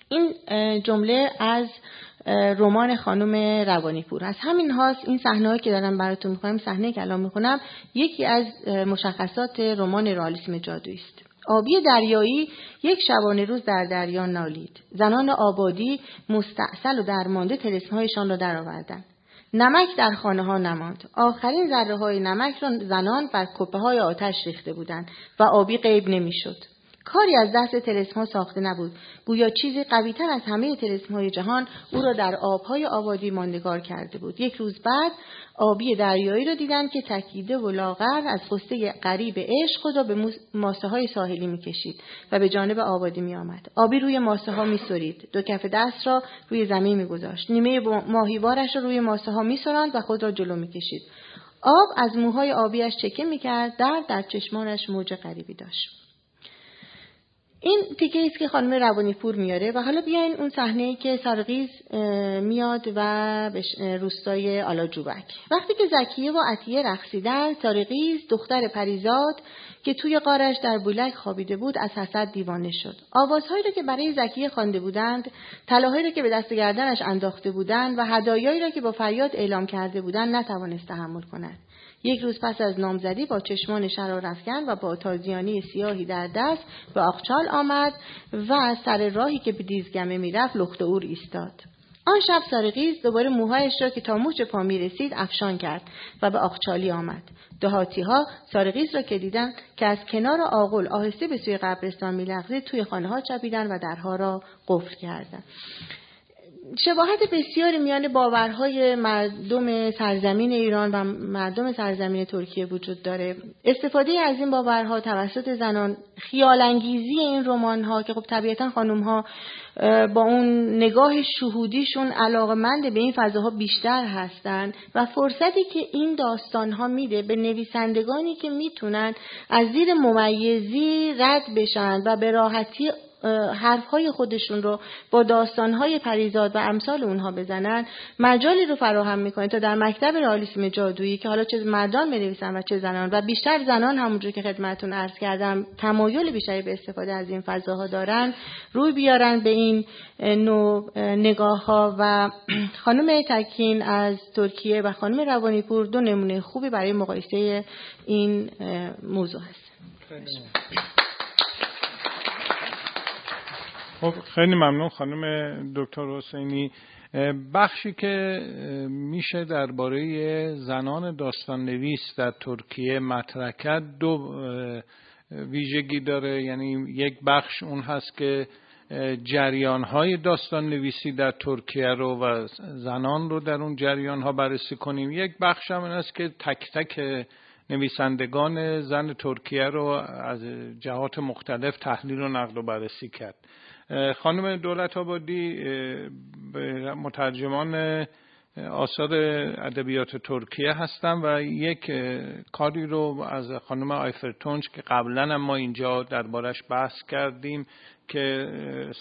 این جمله از رمان خانم روانیپور از همین هاست. این صحنه‌ای که دارم براتون می‌خونم، صحنه‌ای که الان می‌خونم یکی از مشخصات رمان رئالیسم جادویی است. آبی دریایی یک شبانه روز در دریا نالید. زنان آبادی مستعسل و درمانده طلسم‌هایشان را درآوردند. نمک در خانه‌ها نماند. آخرین ذره‌های نمک را زنان بر کپه‌های آتش ریخته بودند و آبی غیب نمی‌شد. کاری از دست طلسم‌ها ساخته نبود، گویا چیزی قوی‌تر از همه طلسم‌های جهان او را در آب‌های آبادی ماندگار کرده بود. یک روز بعد آبی دریایی را دیدند که تکیده و لاغر از غصه غریب عشق خود را به ماسه‌های ساحلی می‌کشید و به جانب آبادی می‌آمد. آبی روی ماسه‌ها می‌سرید، دو کف دست را روی زمین می‌گذاشت، نیمه ماهیوارش را روی ماسه‌ها می‌سراند و خود را جلو می‌کشید. آب از موهای آبی‌اش چکه می‌کرد، درد در چشمانش موج غریبی داشت. این تیکه ایست که خانم روانیپور میاره و حالا بیاین اون صحنه‌ای که سارقیز میاد و به روستای آلاجوبک. وقتی که زکیه و عطیه رقصیدن، سارقیز دختر پریزاد که توی غارش در بولک خوابیده بود از حسد دیوانه شد. آوازهایی را که برای زکیه خوانده بودند، طلاهایی را که به دست گردنش انداخته بودند و هدایایی را که با فریاد اعلام کرده بودند نتوانست تحمل کند. یک روز پس از نامزدی با چشمان شرارافکن و با تازیانه سیاهی در دست به آقچال آمد و از سر راهی که به دیزگمه میرفت لخت اور ایستاد. آن شب سارقیز دوباره موهایش را که تا موچ پا میرسید افشان کرد و به آقچالی آمد. دهاتی‌ها سارقیز را که دیدند که از کنار آغل آهسته به سوی قبرستان میلغزید، توی خانه‌ها چپیدند و درها را قفل کردند. شباهت بسیاری میان باورهای مردم سرزمین ایران و مردم سرزمین ترکیه وجود داره. استفاده از این باورها توسط زنان، خیال انگیزی این رمان‌ها که خب طبیعتاً خانم‌ها با اون نگاه شهودیشون علاقه‌مند به این فضاها بیشتر هستن و فرصتی که این داستان‌ها میده به نویسندگانی که میتونن از زیر ممیزی رد بشن و به راحتی حرفهای خودشون رو با داستانهای پریزاد و امثال اونها بزنن، مجالی رو فراهم میکنه تا در مکتب رئالیسم جادویی که حالا چه مردان بنویسن و چه زنان، و بیشتر زنان همونجور که خدمتتون عرض کردم تمایل بیشتری به استفاده از این فضاها دارن، روی بیارن به این نوع نگاه‌ها. و خانم تکین از ترکیه و خانم روانیپور دو نمونه خوبی برای مقایسه این موضوع هست. خب خیلی ممنون خانم دکتر حسینی. بخشی که میشه درباره زنان داستان نویس در ترکیه مطرح کرد دو ویژگی داره، یعنی یک بخش اون هست که جریان‌های داستان نویسی در ترکیه رو و زنان رو در اون جریان‌ها بررسی کنیم، یک بخش هم این است که تک تک نویسندگان زن ترکیه رو از جهات مختلف تحلیل و نقد و بررسی کرد. خانم دولت آبادی مترجمان آثار ادبیات ترکیه هستن و یک کاری رو از خانم آیفه تونچ که قبلا ما اینجا دربارش بحث کردیم که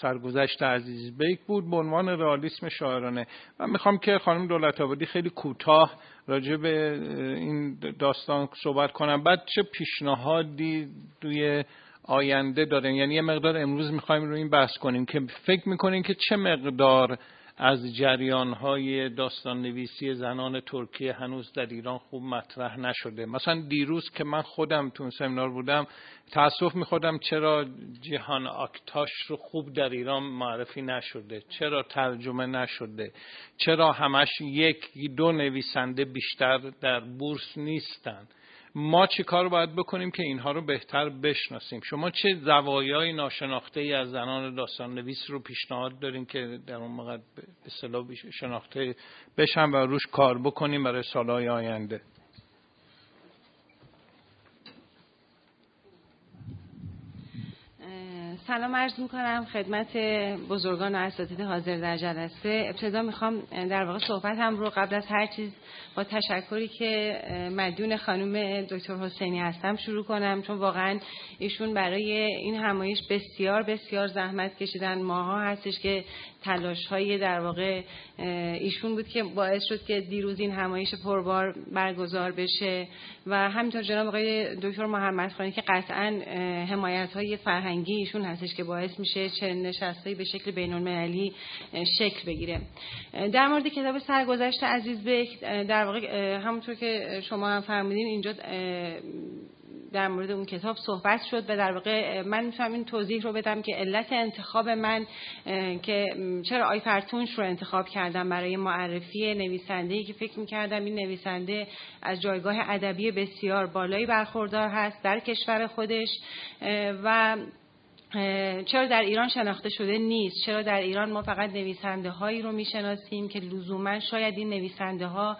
سرگذشت عزیز بیک بود به عنوان رئالیسم شاعرانه. من میخوام که خانم دولت آبادی خیلی کوتاه راجع به این داستان صحبت کنم، بعد چه پیشنهادی توی آینده داریم، یعنی یه مقدار امروز میخوایم رو این بحث کنیم که فکر میکنیم که چه مقدار از جریان‌های داستان نویسی زنان ترکیه هنوز در ایران خوب مطرح نشده. مثلا دیروز که من خودم تو سمینار بودم تأسف می‌خوردم چرا جهان اکتاش رو خوب در ایران معرفی نشده، چرا ترجمه نشده، چرا همش یک دو نویسنده بیشتر در بورس نیستن. ما چه کار باید بکنیم که اینها رو بهتر بشناسیم؟ شما چه زوایای ناشناخته‌ای از زنان داستان نویس رو پیشنهاد دارین که در اون موقع به اصطلاح شناخته بشن و روش کار بکنیم برای سالهای آینده؟ سلام عرض می‌کنم خدمت بزرگان و اساتید حاضر در جلسه. ابتدا می‌خوام در واقع صحبتم رو قبل از هر چیز با تشکری که مدیون خانم دکتر حسینی هستم شروع کنم، چون واقعاً ایشون برای این همایش بسیار بسیار زحمت کشیدن. ماها هستش که تلاش‌های در واقع ایشون بود که باعث شد که دیروز این همایش پربار برگزار بشه و همینطور جناب آقای دکتر محمد خانی که قطعاً حمایت‌های فرهنگی ایشون هستش که باعث میشه چه نشستایی به شکل بین‌المللی شکل بگیره. در مورد کتاب سرگذشت عزیزبک در واقع همونطور که شما هم فرمودین اینجا در مورد اون کتاب صحبت شد و در واقع من میتونم این توضیح رو بدم که علت انتخاب من که چرا آیفه تونچ رو انتخاب کردم برای معرفی نویسنده‌ای که فکر می‌کردم این نویسنده از جایگاه ادبی بسیار بالایی برخوردار هست در کشور خودش و چرا در ایران شناخته شده نیست، چرا در ایران ما فقط نویسنده هایی رو میشناسیم که لزوما شاید این نویسنده ها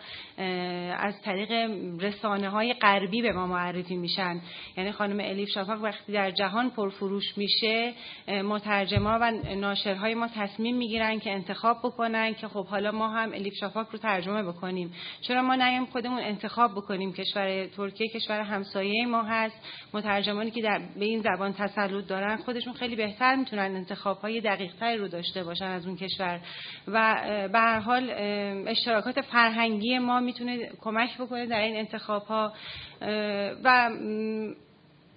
از طریق رسانه های غربی به ما معرفی میشن. یعنی خانم الیف شافاک وقتی در جهان پرفروش میشه مترجما و ناشرهای ما تصمیم میگیرن که انتخاب بکنن که خب حالا ما هم الیف شافاک رو ترجمه بکنیم، چرا ما نیم خودمون انتخاب بکنیم؟ کشور ترکیه کشور همسایه ما هست، مترجمانی که در به این زبان تسلط دارن خود خیلی بهتر میتونن انتخاب‌های دقیق‌تری رو داشته باشن از اون کشور و به هر حال اشتراکات فرهنگی ما میتونه کمک بکنه در این انتخاب‌ها. و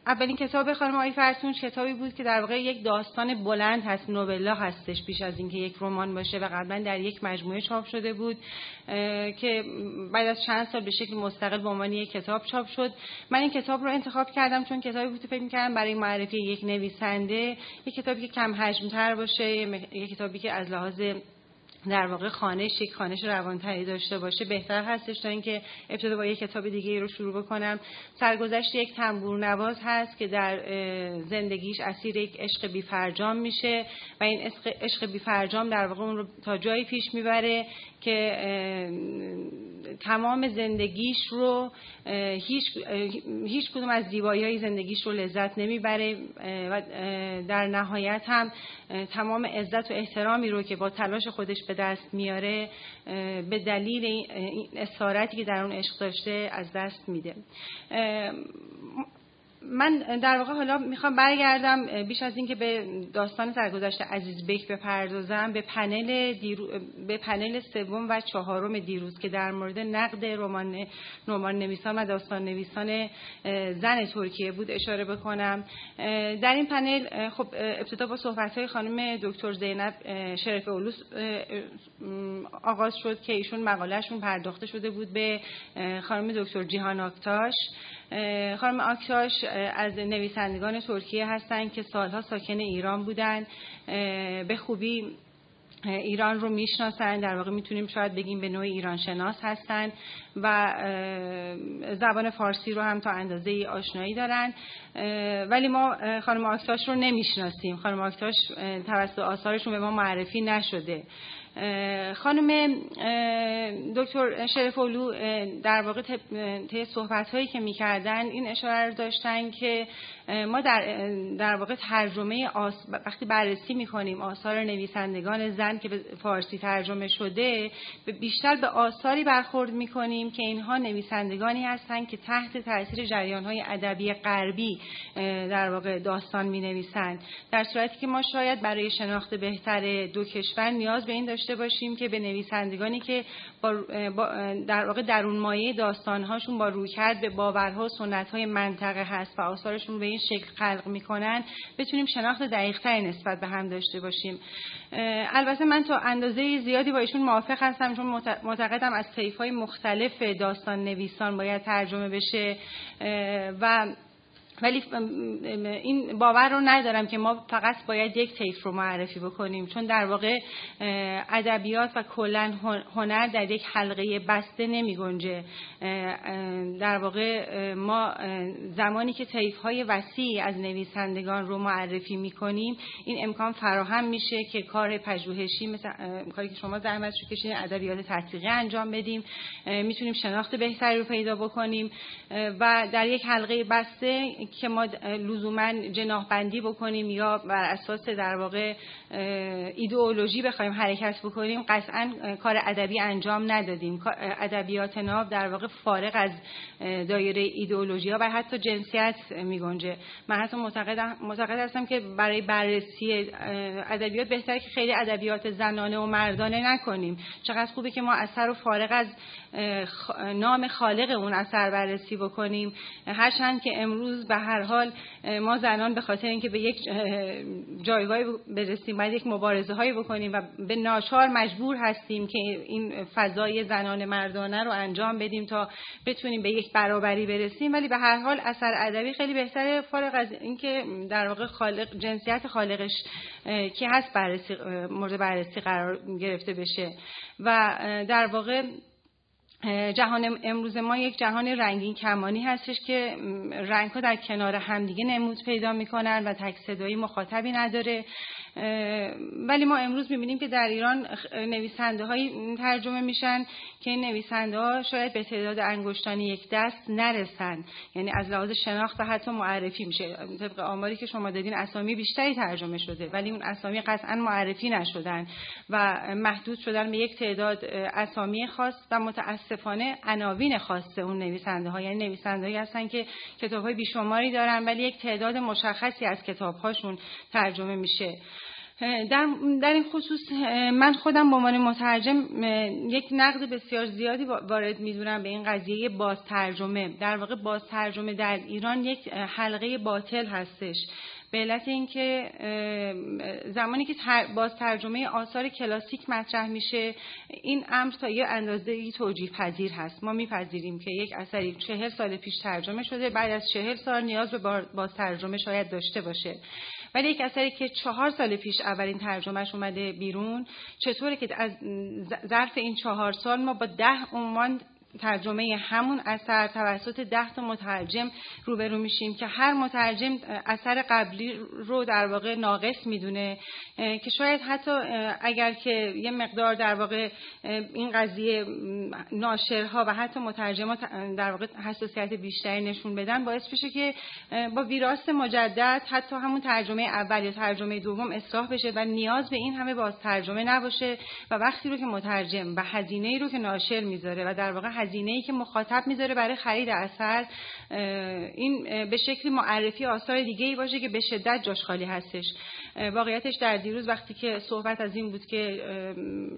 اولین کتاب خانم آیفه تونچ کتابی بود که در واقع یک داستان بلند هست، نوبلا هستش بیش از اینکه یک رمان باشه و قبلا در یک مجموعه چاپ شده بود که بعد از چند سال به شکل مستقل به عنوان یک کتاب چاپ شد. من این کتاب رو انتخاب کردم چون کتابی بود که فکر می‌کردم برای معرفی یک نویسنده، یک کتابی که کم حجم‌تر باشه، یک کتابی که از لحاظ در واقع خانش یک خانش روان‌تری داشته باشه بهتر هستش تا اینکه ابتدا با یک کتاب دیگه ای رو شروع بکنم. سرگذشت یک تنبورنواز هست که در زندگیش اسیر یک عشق بی‌فرجام میشه و این عشق بی‌فرجام در واقع اون رو تا جایی پیش میبره که تمام زندگیش رو هیچ هیچ کدوم از زیبایی‌های زندگیش رو لذت نمیبره و در نهایت هم تمام عزت و احترامی رو که با تلاش خودش به دست میاره به دلیل این اسارتی که در اون عشق داشته از دست میده. من در واقع حالا میخوام برگردم بیش از اینکه به داستان سرگذشت عزیز بک بپردازم به پنل دیرو... به پنل سوم و چهارم دیروز که در مورد نقد رمان رمان نویسان و داستان نویسان زن ترکیه بود اشاره بکنم. در این پنل خب ابتدا با صحبت‌های خانم دکتر زینب شرف اولوس آغاز شد که ایشون مقالهشون پرداخته شده بود به خانم دکتر جهان اکتاش. خانم اکتاش از نویسندگان ترکیه هستند که سالها ساکن ایران بودند، به خوبی ایران رو میشناسن، در واقع میتونیم شاید بگیم به نوع ایران شناس هستن و زبان فارسی رو هم تا اندازه‌ای آشنایی دارن، ولی ما خانم اکتاش رو نمیشناسیم. خانم اکتاش توسط آثارشون به ما معرفی نشده. خانم دکتر شرف‌اولو در واقع طی صحبت‌هایی که می‌کردن این اشاره رو داشتن که ما در در واقع ترجمه آس... وقتی بررسی می‌کنیم آثار نویسندگان زن که به فارسی ترجمه شده بیشتر به آثاری برخورد می‌کنیم که اینها نویسندگانی هستند که تحت تأثیر جریان‌های ادبی غربی در واقع داستان می‌نویسند، در صورتی که ما شاید برای شناخت بهتر دو کشور نیاز به این داشتیم باشیم که به نویسندگانی که با در واقع درون مایه داستان‌هاشون با رویکرد به باورها و سنت‌های منطقه هست و آثارشون به این شکل خلق می‌کنن بتونیم شناخت دقیق‌تری نسبت به هم داشته باشیم. البته من تا اندازه زیادی با ایشون موافق هستم، چون معتقدم از طیف‌های مختلف داستان نویسان باید ترجمه بشه و ولی این باور رو ندارم که ما فقط باید یک طیف رو معرفی بکنیم، چون در واقع ادبیات و کلا هنر در یک حلقه بسته نمی‌گنجه. در واقع ما زمانی که طیف‌های وسیعی از نویسندگان رو معرفی می‌کنیم این امکان فراهم میشه که کار پژوهشی مثل کاری که شما زحمت کشیدین ادبیات تحقیقی انجام بدیم، میتونیم شناخت بهتری رو پیدا بکنیم و در یک حلقه بسته که ما لزوماً جناح بندی بکنیم یا بر اساس در واقع ایدئولوژی بخوایم حرکت بکنیم قطعاً کار ادبی انجام ندادیم. ادبیات ناب در واقع فارغ از دایره ایدئولوژی ها و حتی جنسیت می‌گنجه. من حتی معتقدم معتقد هستم که برای بررسی ادبیات بهتره که خیلی ادبیات زنانه و مردانه نکنیم. چقدر خوبه که ما اثر رو فارغ از نام خالق اون اثر بررسی بکنیم، هرچند که امروز به هر حال ما زنان به خاطر اینکه به یک جایگاهی برسیم باید یک مبارزه هایی بکنیم و به ناچار مجبور هستیم که این فضای زنان مردانه رو انجام بدیم تا بتونیم به یک برابری برسیم، ولی به هر حال اثر ادبی خیلی بهتره فارغ از اینکه در واقع خالق جنسیت خالقش کی هست بررسی مورد بررسی قرار گرفته بشه. و در واقع جهان امروز ما یک جهان رنگین کمانی هستش که رنگ‌ها در کنار همدیگه نمود پیدا می‌کنن و تک صدایی مخاطبی نداره، ولی ما امروز می‌بینیم که در ایران نویسنده‌هایی ترجمه میشن که این نویسنده‌ها شاید به تعداد انگشتان یک دست نرسن، یعنی از لحاظ شناخت و حتی معرفی میشه. طبق آماری که شما دادین اسامی بیشتری ترجمه شده ولی اون اسامی قطعاً معرفی نشدن و محدود شدن به یک تعداد اسامی خاص و متأسف صفانه عناوین خاصه اون نویسنده ها، یعنی نویسنده هایی هستن که کتاب های بیشماری دارن ولی یک تعداد مشخصی از کتاب هاشون ترجمه میشه. در, در این خصوص من خودم به عنوان مترجم یک نقد بسیار زیادی وارد می‌دونم به این قضیه بازترجمه. در واقع بازترجمه در ایران یک حلقه باطل هستش به علت اینکه زمانی که بازترجمه آثار کلاسیک مطرح میشه این امر تا یه اندازه‌ای توجیه پذیر هست. ما میپذیریم که یک اثری چهل سال پیش ترجمه شده بعد از چهل سال نیاز به بازترجمه شاید داشته باشه، ولی یک اثری که چهار سال پیش اولین ترجمهش اومده بیرون چطوره که از ظرف این چهار سال ما با ده عنوان ترجمه همون اثر توسط ده تا مترجم روبرو میشیم که هر مترجم اثر قبلی رو در واقع ناقص میدونه، که شاید حتی اگر که یه مقدار در واقع این قضیه ناشرها و حتی مترجمات در واقع حساسیت بیشتری نشون بدن باعث بشه که با ویراست مجدد حتی همون ترجمه اول یا ترجمه دوم اصلاح بشه و نیاز به این همه باز ترجمه نباشه و وقتی رو که مترجم و هزینه‌ای رو که ناشر میذاره و در واقع هزینه‌ای که مخاطب میذاره برای خرید اثر، این به شکلی معرفی آثار دیگه‌ای باشه که به شدت جاش خالی هستش. واقعیتش در دیروز وقتی که صحبت از این بود که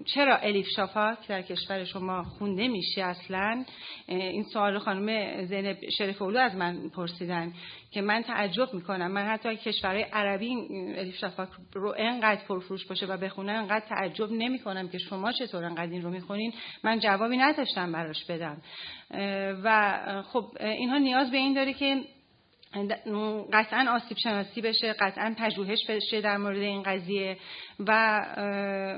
چرا الیف شافاک در کشور شما خونده میشه اصلاً، این سوال خانم زینب شریف‌اولو از من پرسیدن که من تعجب میکنم. من حتی کشورهای عربی الیف شافاک رو انقدر پرفروش باشه و بخونن انقدر تعجب نمیکنم که شما چطور انقدر این رو میخونین. من جوابی نداشتم براش بدم. و خب اینها نیاز به این داره که قطعاً آسیب شناسی بشه، قطعاً پژوهش بشه در مورد این قضیه. و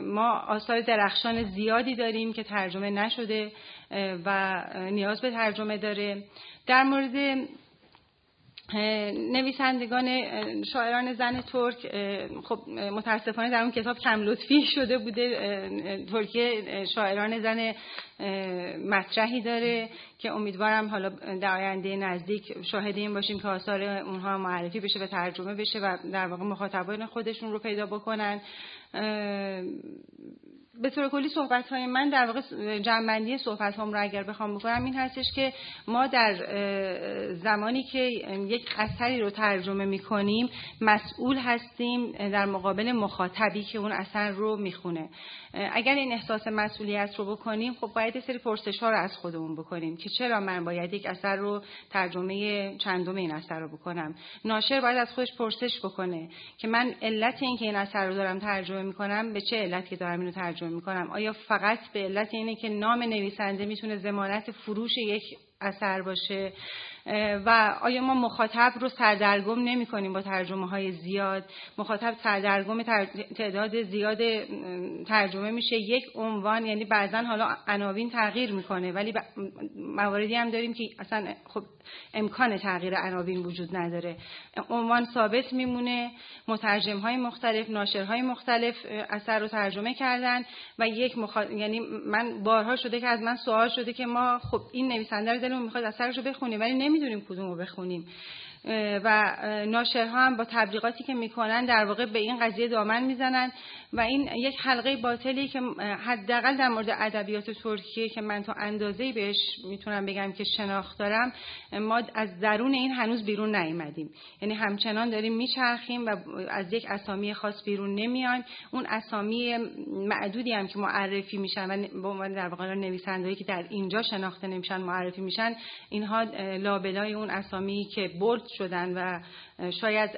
ما آثار درخشان زیادی داریم که ترجمه نشده و نیاز به ترجمه داره. در مورد نویسندگان شاعران زن ترک، خب متاسفانه در اون کتاب کم لطفی شده بوده. ترکیه شاعران زن مطرحی داره که امیدوارم حالا در آینده نزدیک شاهد این باشیم که آثار اونها معرفی بشه و ترجمه بشه و در واقع مخاطبان خودشون رو پیدا بکنن. به طور کلی صحبت‌های من در واقع جمع‌بندی صحبت‌هام رو اگر بخوام بکنم این هستش که ما در زمانی که یک اثری رو ترجمه می‌کنیم مسئول هستیم در مقابل مخاطبی که اون اثر رو می‌خونه. اگر این احساس مسئولیت رو بکنیم، خب باید یه سری پرسش‌ها رو از خودمون بکنیم که چرا من باید یک اثر رو ترجمه چندم این اثر رو بکنم. ناشر باید از خودش پرسش بکنه که من علت این که این اثر رو دارم ترجمه می‌کنم به چه علتی دارم اینو ترجمه میکنم؟ آیا فقط به علت اینه که نام نویسنده میتونه ضمانت فروش یک اثر باشه؟ و آیا ما مخاطب رو سردرگم نمی کنیم با ترجمه های زیاد؟ مخاطب سردرگم تعداد زیاد ترجمه میشه یک عنوان، یعنی بعضا حالا عناوین تغییر میکنه ولی مواردی هم داریم که اصلا خب امکان تغییر عناوین وجود نداره، عنوان ثابت میمونه. مترجم های مختلف، ناشرهای مختلف اثر رو ترجمه کردن و یک مخاطب، یعنی من بارها شده که از من سوال شده که ما خب این نویسنده رو دلمون میخواد اثرش رو بخونیم ولی نمیدونیم کدوم رو بخونیم. و ناشرها هم با تبلیغاتی که میکنن در واقع به این قضیه دامن میزنن و این یک حلقه باطلی که حداقل در مورد ادبیات ترکیه که من تا اندازه‌ای بهش میتونم بگم که شناخت دارم، ما از درون این هنوز بیرون نیومدیم. یعنی همچنان داریم میچرخیم و از یک اسامی خاص بیرون نمیایم. اون اسامی معدودی هم که معرفی میشن و به عنوان در واقع نویسندهایی که در اینجا شناخته نمیشن معرفی میشن، اینها لابلای اون اسامی که برد شدن و شاید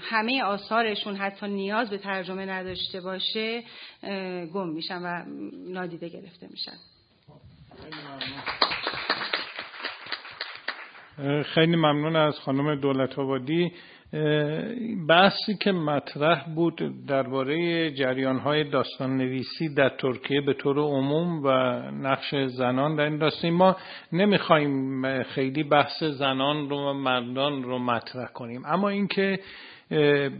همه آثارشون حتی نیاز به ترجمه نداشته باشه گم میشن و نادیده گرفته میشن. خیلی ممنون از خانم دولت آبادی. بحثی که مطرح بود درباره جریان‌های داستان نویسی در ترکیه به طور عموم و نقش زنان در این داستان، ما نمی‌خوایم خیلی بحث زنان رو و مردان رو مطرح کنیم، اما اینکه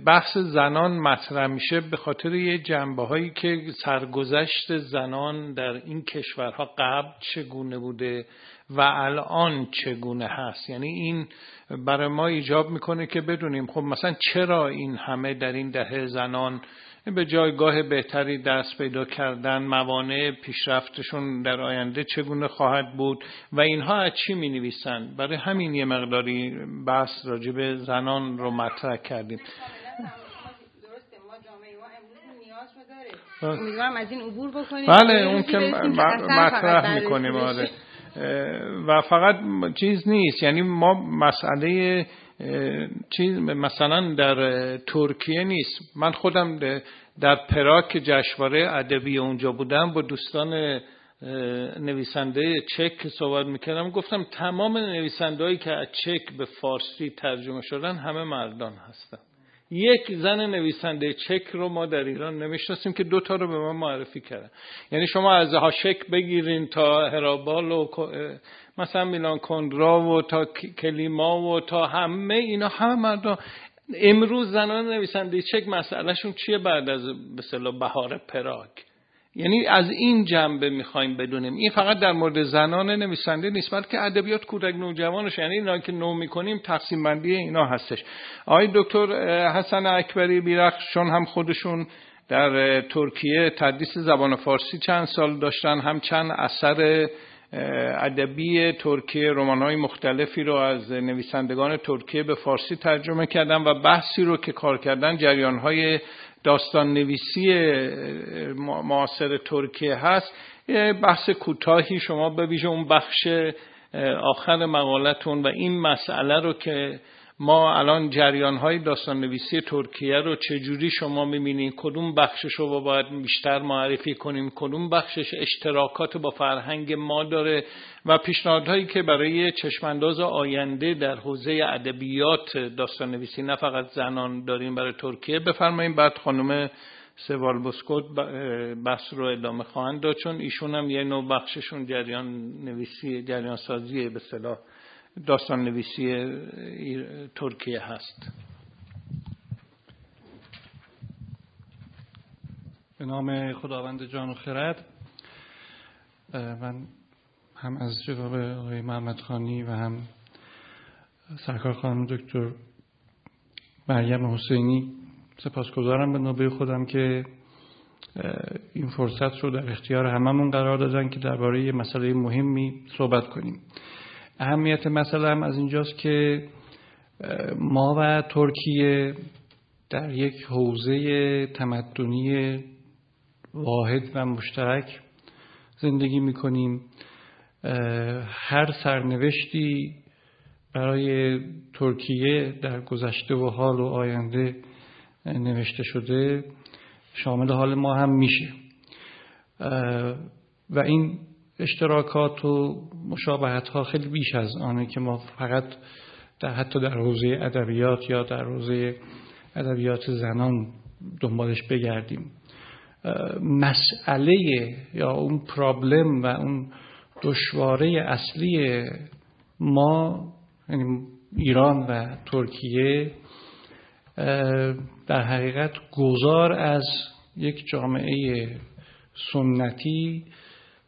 بحث زنان مطرح میشه به خاطر یه جنبه‌هایی که سرگذشت زنان در این کشورها قبل چگونه بوده و الان چگونه هست. یعنی این برای ما ایجاب میکنه که بدونیم خب مثلا چرا این همه در این دهه زنان به جایگاه بهتری دست پیدا کردن، موانع پیشرفتشون در آینده چگونه خواهد بود و اینها از چی می نویسن. برای همین یه مقداری بحث راجع به زنان رو مطرح کردیم. امیدوارم از این عبور بکنیم. بله اون که مطرح میکنیم آره. و فقط چیز نیست، یعنی ما مسئله چیز مثلا در ترکیه نیست. من خودم در پراگ جشنواره ادبی اونجا بودم، با دوستان نویسنده چک صحبت میکردم، گفتم تمام نویسندهایی که از چک به فارسی ترجمه شدن همه مردان هستن. یک زن نویسنده چک رو ما در ایران نمیشناسیم که دو تا رو به من معرفی کردن. یعنی شما از هاشک بگیرین تا هرابال و مثلا میلان کندرا و تا کلیما و تا همه اینا همه مردان. امروز زنان نویسنده چک مسئلهشون چیه بعد از به اصطلاح بهار پراگ؟ یعنی از این جنبه میخوایم بدونیم. این فقط در مورد زنان نویسنده نیست بلکه ادبیات کودک نوجوانش، یعنی اینا که نو میکنیم تقسیم بندی اینا هستش. آقای دکتر حسن اکبری بیرخشون هم خودشون در ترکیه تدریس زبان فارسی چند سال داشتن، هم چند اثر ادبی ترکیه رمان‌های مختلفی رو از نویسندگان ترکیه به فارسی ترجمه کردن و بحثی رو که کار کردن جریان‌های داستان نویسی معاصر ترکیه هست. بحث کوتاهی شما به ویژه اون بخش آخر مقالتون و این مسئله رو که ما الان جریان‌های داستان نویسی ترکیه رو چجوری شما می‌بینید؟ کدوم بخشش رو باید بیشتر معرفی کنیم؟ کدوم بخشش اشتراکات با فرهنگ ما داره؟ و پیشنهادهایی که برای چشمانداز آینده در حوزه ادبیات داستان نویسی نه فقط زنان داریم برای ترکیه بفرمایید. بعد خانم سوال بوزکورت بحث رو ادامه خواهند داد، چون ایشون هم یه نوع بخششون جریان نویسی، جریان سازی به اصطلاح داستان نویسی ترکیه هست. به نام خداوند جان و خرد. من هم از جناب آقای محمد خانی و هم سرکار خانم دکتر مریم حسینی سپاسگزارم به نوبه خودم که این فرصت رو در اختیار هممون قرار دادن که درباره یه مسئله مهمی صحبت کنیم. اهمیت مسئله هم از اینجاست که ما و ترکیه در یک حوزه تمدنی واحد و مشترک زندگی می‌کنیم. هر سرنوشتی برای ترکیه در گذشته و حال و آینده نوشته شده شامل حال ما هم میشه و این اشتراکات و مشابهت ها خیلی بیش از آنه که ما فقط در حتی در حوزه ادبیات یا در حوزه ادبیات زنان دنبالش بگردیم. مسئله یا اون پرابلم و اون دشواره اصلی ما، یعنی ایران و ترکیه، در حقیقت گذار از یک جامعه سنتی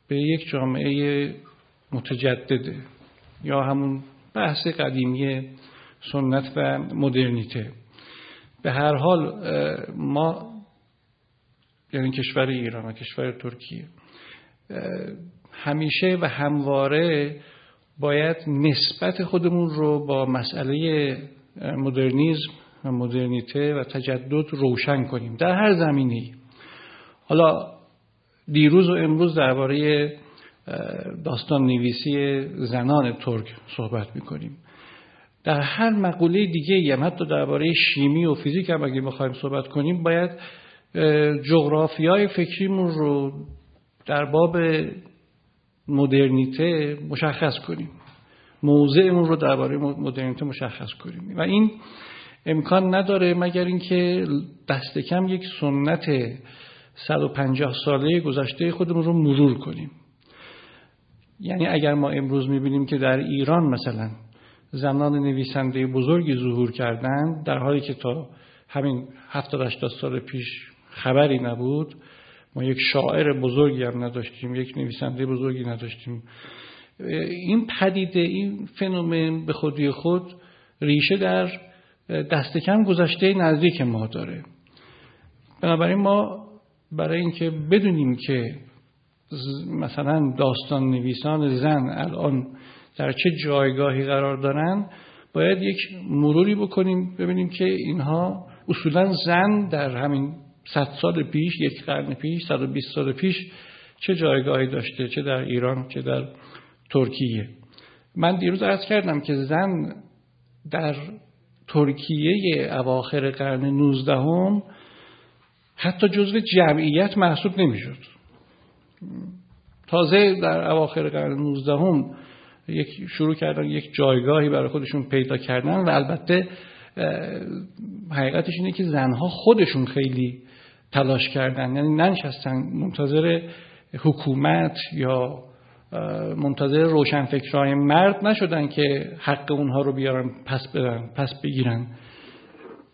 به یک جامعه متجدده یا همون بحث قدیمی سنت و مدرنیته. به هر حال ما، یعنی کشور ایران و کشور ترکیه، همیشه و همواره باید نسبت خودمون رو با مسئله مدرنیزم و مدرنیته و تجدد روشن کنیم در هر زمینه‌ای. حالا دیروز و امروز درباره داستان نویسی زنان ترک صحبت می‌کنیم. در هر مقوله دیگه‌ای هم، حتی درباره شیمی و فیزیک هم اگه بخوایم صحبت کنیم، باید جغرافیای فکریمون رو در باب مدرنیته مشخص کنیم. موضعمون رو درباره مدرنیته مشخص کنیم و این امکان نداره مگر اینکه دست کم یک سنت صد و پنجاه ساله گذشته خودمون رو مرور کنیم. یعنی اگر ما امروز می‌بینیم که در ایران مثلا زنان نویسنده بزرگی ظهور کردند در حالی که تا همین هفتاد هشتاد سال پیش خبری نبود، ما یک شاعر بزرگی هم نداشتیم، یک نویسنده بزرگی نداشتیم، این پدیده، این فنومن به خودی خود ریشه در دست کم گذشته نزدیک ما داره. بنابراین ما برای اینکه بدونیم که مثلا داستان نویسان زن الان در چه جایگاهی قرار دارن، باید یک مروری بکنیم ببینیم که اینها اصولا زن در همین صد سال پیش، یک قرن پیش، صد و بیست سال پیش چه جایگاهی داشته، چه در ایران چه در ترکیه. من دیروز عرض کردم که زن در ترکیه اواخر قرن نوزدهم هم حتی جزو جمعیت محسوب نمیشد. تازه در اواخر قرن نوزدهم هم یک شروع کردن یک جایگاهی برای خودشون پیدا کردن و البته حقیقتش اینه که زنها خودشون خیلی تلاش کردن، یعنی ننشستن منتظر حکومت یا منتظر روشنفکرای مرد نشدن که حق اونها رو بیارن پس بدن، پس بگیرن.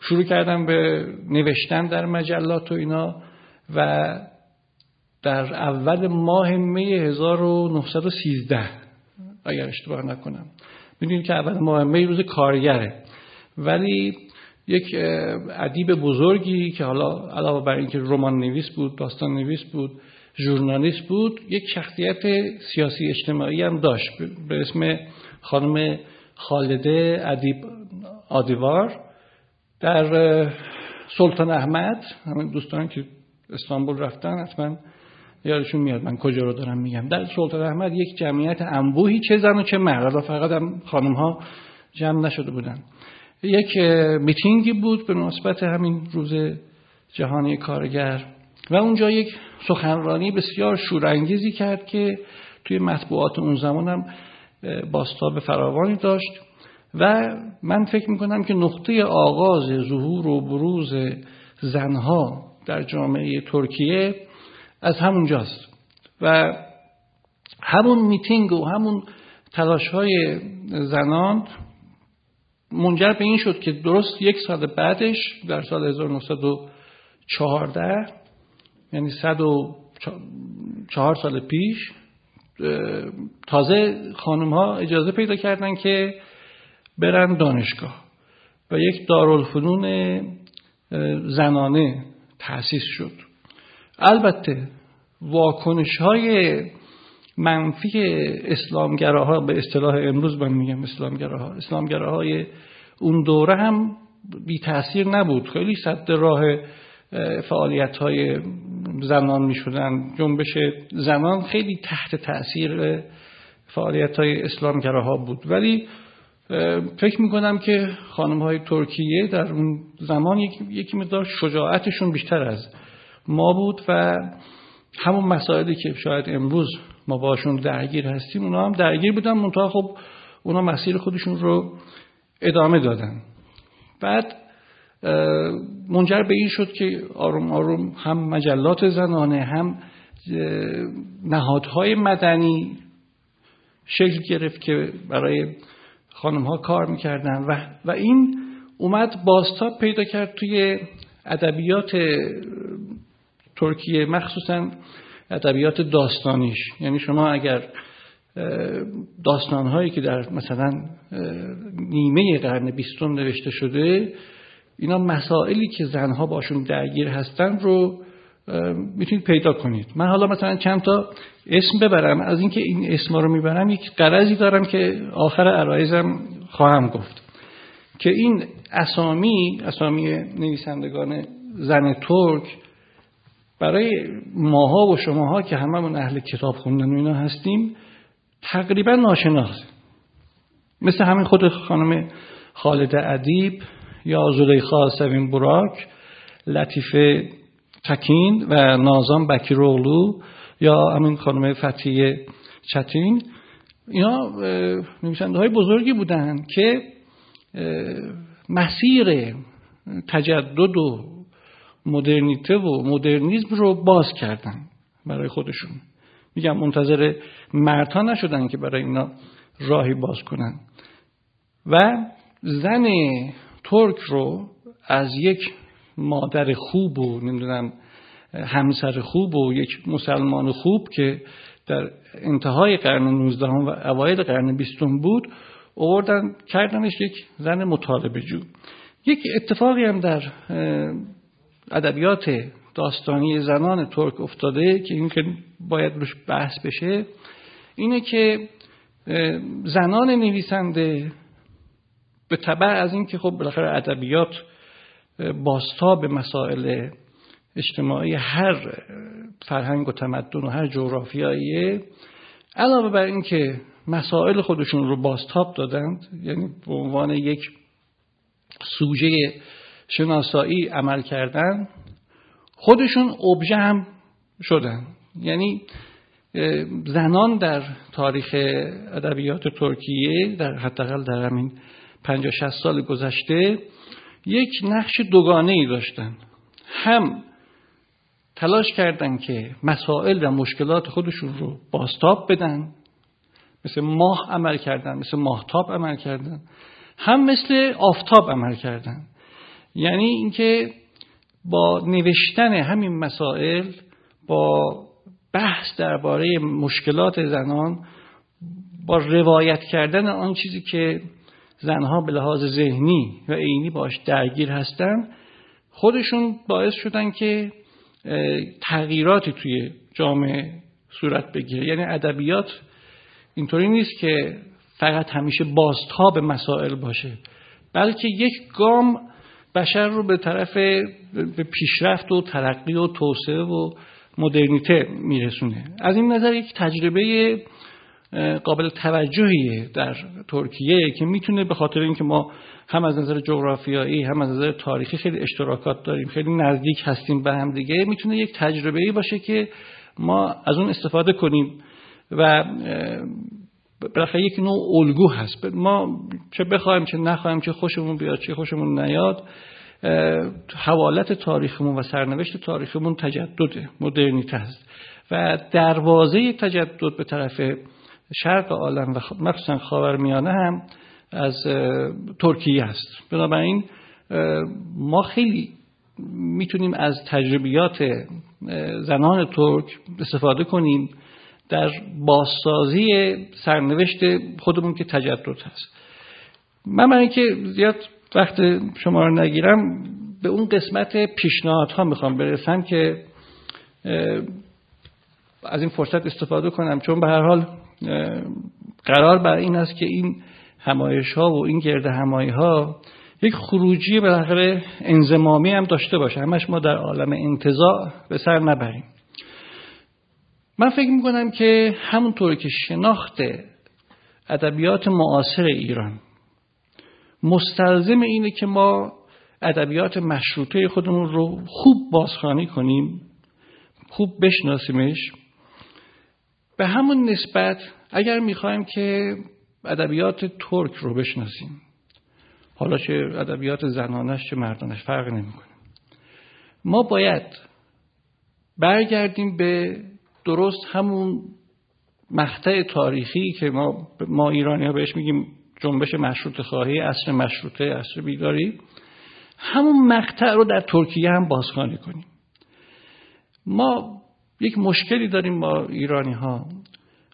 شروع کردن به نوشتن در مجلات و اینا و در اول ماه می هزار و نهصد و سیزده اگر اشتباه نکنم، می‌دونیم که اول ماه می روز کارگره، ولی یک ادیب بزرگی که حالا علاوه بر اینکه رمان نویس بود، داستان نویس بود، ژورنالیست بود، یک شخصیت سیاسی اجتماعی هم داشت به اسم خانم خالده ادیب آدیوار. در سلطان احمد، همین دوستان که استانبول رفتن حتما یادشون میاد من کجا رو دارم میگم، در سلطان احمد یک جمعیت انبوهی چه زن و چه مرد، فقط هم خانم ها جمع نشده بودن. یک میتینگی بود به مناسبت همین روز جهانی کارگر و اونجا یک سخنرانی بسیار شورانگیزی کرد که توی مطبوعات اون زمان هم بازتاب فراوانی داشت و من فکر میکنم که نقطه آغاز ظهور و بروز زنها در جامعه ترکیه از همونجاست و همون میتینگ و همون تلاش‌های زنان منجر به این شد که درست یک سال بعدش در سال هزار و نهصد و چهارده، یعنی صد و چهار سال پیش، تازه خانم‌ها اجازه پیدا کردن که برن دانشگاه و یک دارالفنون زنانه تأسیس شد. البته واکنش‌های منفی اسلامگراها، به اصطلاح امروز من میگم اسلامگراها، اسلامگراهای اون دوره هم بی تأثیر نبود. خیلی سد راه فعالیت‌های زنان می‌شدن. جنبش زنان خیلی تحت تأثیر فعالیت‌های اسلامگراها بود، ولی فکر می‌کنم که خانم‌های ترکیه در اون زمان یک مقدار شجاعتشون بیشتر از ما بود و همون مسائلی که شاید امروز ما باشون درگیر هستیم اونا هم درگیر بودن، منتها خب اونا مسیر خودشون رو ادامه دادن. بعد منجر به این شد که آروم آروم هم مجلات زنانه هم نهادهای مدنی شکل گرفت که برای خانم‌ها کار می‌کردن و و این اومد بازتاب پیدا کرد توی ادبیات ترکیه، مخصوصاً ادبیات داستانیش. یعنی شما اگر داستان‌هایی که در مثلا نیمه قرن بیستم نوشته شده، اینا مسائلی که زنها باشون درگیر هستن رو میتونید پیدا کنید. من حالا مثلا چند تا اسم ببرم، از اینکه این اسما رو میبرم یک غرضی دارم که آخر عرایزم خواهم گفت که این اسامی اسامی نویسندگان زن ترک برای ماها و شماها که هممون اهل کتاب خوندن و اینا هستیم تقریبا ناشناخته، مثل همین خود خانم خالده ادیب یا زلیخا سئوین بوراک، لطیفه تکین و نازان بکیراغلو یا همین خانم فدیده چچک. اینا نویسنده‌های بزرگی بودن که مسیر تجدد و مدرنیته و مدرنیزم رو باز کردن برای خودشون. میگم منتظر مردها نشدن که برای اینا راهی باز کنن و زن ترک رو از یک مادر خوب و نمیدونم همسر خوب و یک مسلمان خوب که در انتهای قرن نوزدهم و اوایل قرن بیستم بود آوردن کردنش یک زن مطالبه جو. یک اتفاقی هم در ادبیات داستانی زنان ترک افتاده که این که باید روش بحث بشه اینه که زنان نویسنده به تبع از این که خب بالاخره ادبیات بازتاب مسائل اجتماعی هر فرهنگ و تمدن و هر جغرافیاییه، علاوه بر این که مسائل خودشون رو بازتاب دادند، یعنی به عنوان یک سوژه شناسایی عمل کردن، خودشون ابژه هم شدن. یعنی زنان در تاریخ ادبیات ترکیه در حداقل در همین پنجاه شصت سال گذشته یک نقش دوگانه‌ای داشتن. هم تلاش کردند که مسائل و مشکلات خودشون رو بازتاب بدن، مثل ماه عمل کردن، مثل ماهتاب عمل کردن، هم مثل آفتاب عمل کردن. یعنی اینکه با نوشتن همین مسائل، با بحث درباره مشکلات زنان، با روایت کردن آن چیزی که زنها به لحاظ ذهنی و عینی باش درگیر هستن، خودشون باعث شدن که تغییراتی توی جامعه صورت بگیره. یعنی ادبیات اینطوری نیست که فقط همیشه بازتاب مسائل باشه، بلکه یک گام بشر رو به طرف به پیشرفت و ترقی و توسعه و مدرنیته میرسونه. از این نظر یک تجربه قابل توجهیه در ترکیه که میتونه به خاطر اینکه ما هم از نظر جغرافیایی هم از نظر تاریخی خیلی اشتراکات داریم، خیلی نزدیک هستیم به هم دیگه، میتونه یک تجربه‌ای باشه که ما از اون استفاده کنیم و بالاخره یک نوع الگو هست. ما چه بخوایم چه نخوایم، چه خوشمون بیاد چه خوشمون نیاد، حوالت تاریخمون و سرنوشت تاریخمون تجدده، مدرنیته است و دروازه تجدد به طرف شرق عالم و مخصوصا خاورمیانه هم از ترکیه است. بنابراین ما خیلی میتونیم از تجربیات زنان ترک استفاده کنیم در بازسازی سرنوشت خودمون که تجدد هست. من من اینکه زیاد وقت شما رو نگیرم، به اون قسمت پیشنهادها میخوام برسم که از این فرصت استفاده کنم، چون به هر حال قرار بر این است که این همایش ها و این گرد همایی ها یک خروجی بالاخره انضمامی هم داشته باشه، همش ما در عالم انتزاع به سر نبریم. من فکر میکنم که همونطور که شناخت ادبیات معاصر ایران مستلزم اینه که ما ادبیات مشروطه خودمون رو خوب بازخوانی کنیم، خوب بشناسیمش، به همون نسبت اگر میخوایم که ادبیات ترک رو بشناسیم، حالا چه ادبیات زنانش چه مردانش فرق نمیکنه، ما باید برگردیم به درست همون مقطع تاریخی که ما ما ایرانی‌ها بهش میگیم جنبش مشروطه خواهی، عصر مشروطه، عصر بیداری، همون مقطع رو در ترکیه هم بازخوانی کنیم. ما یک مشکلی داریم ما ایرانی‌ها،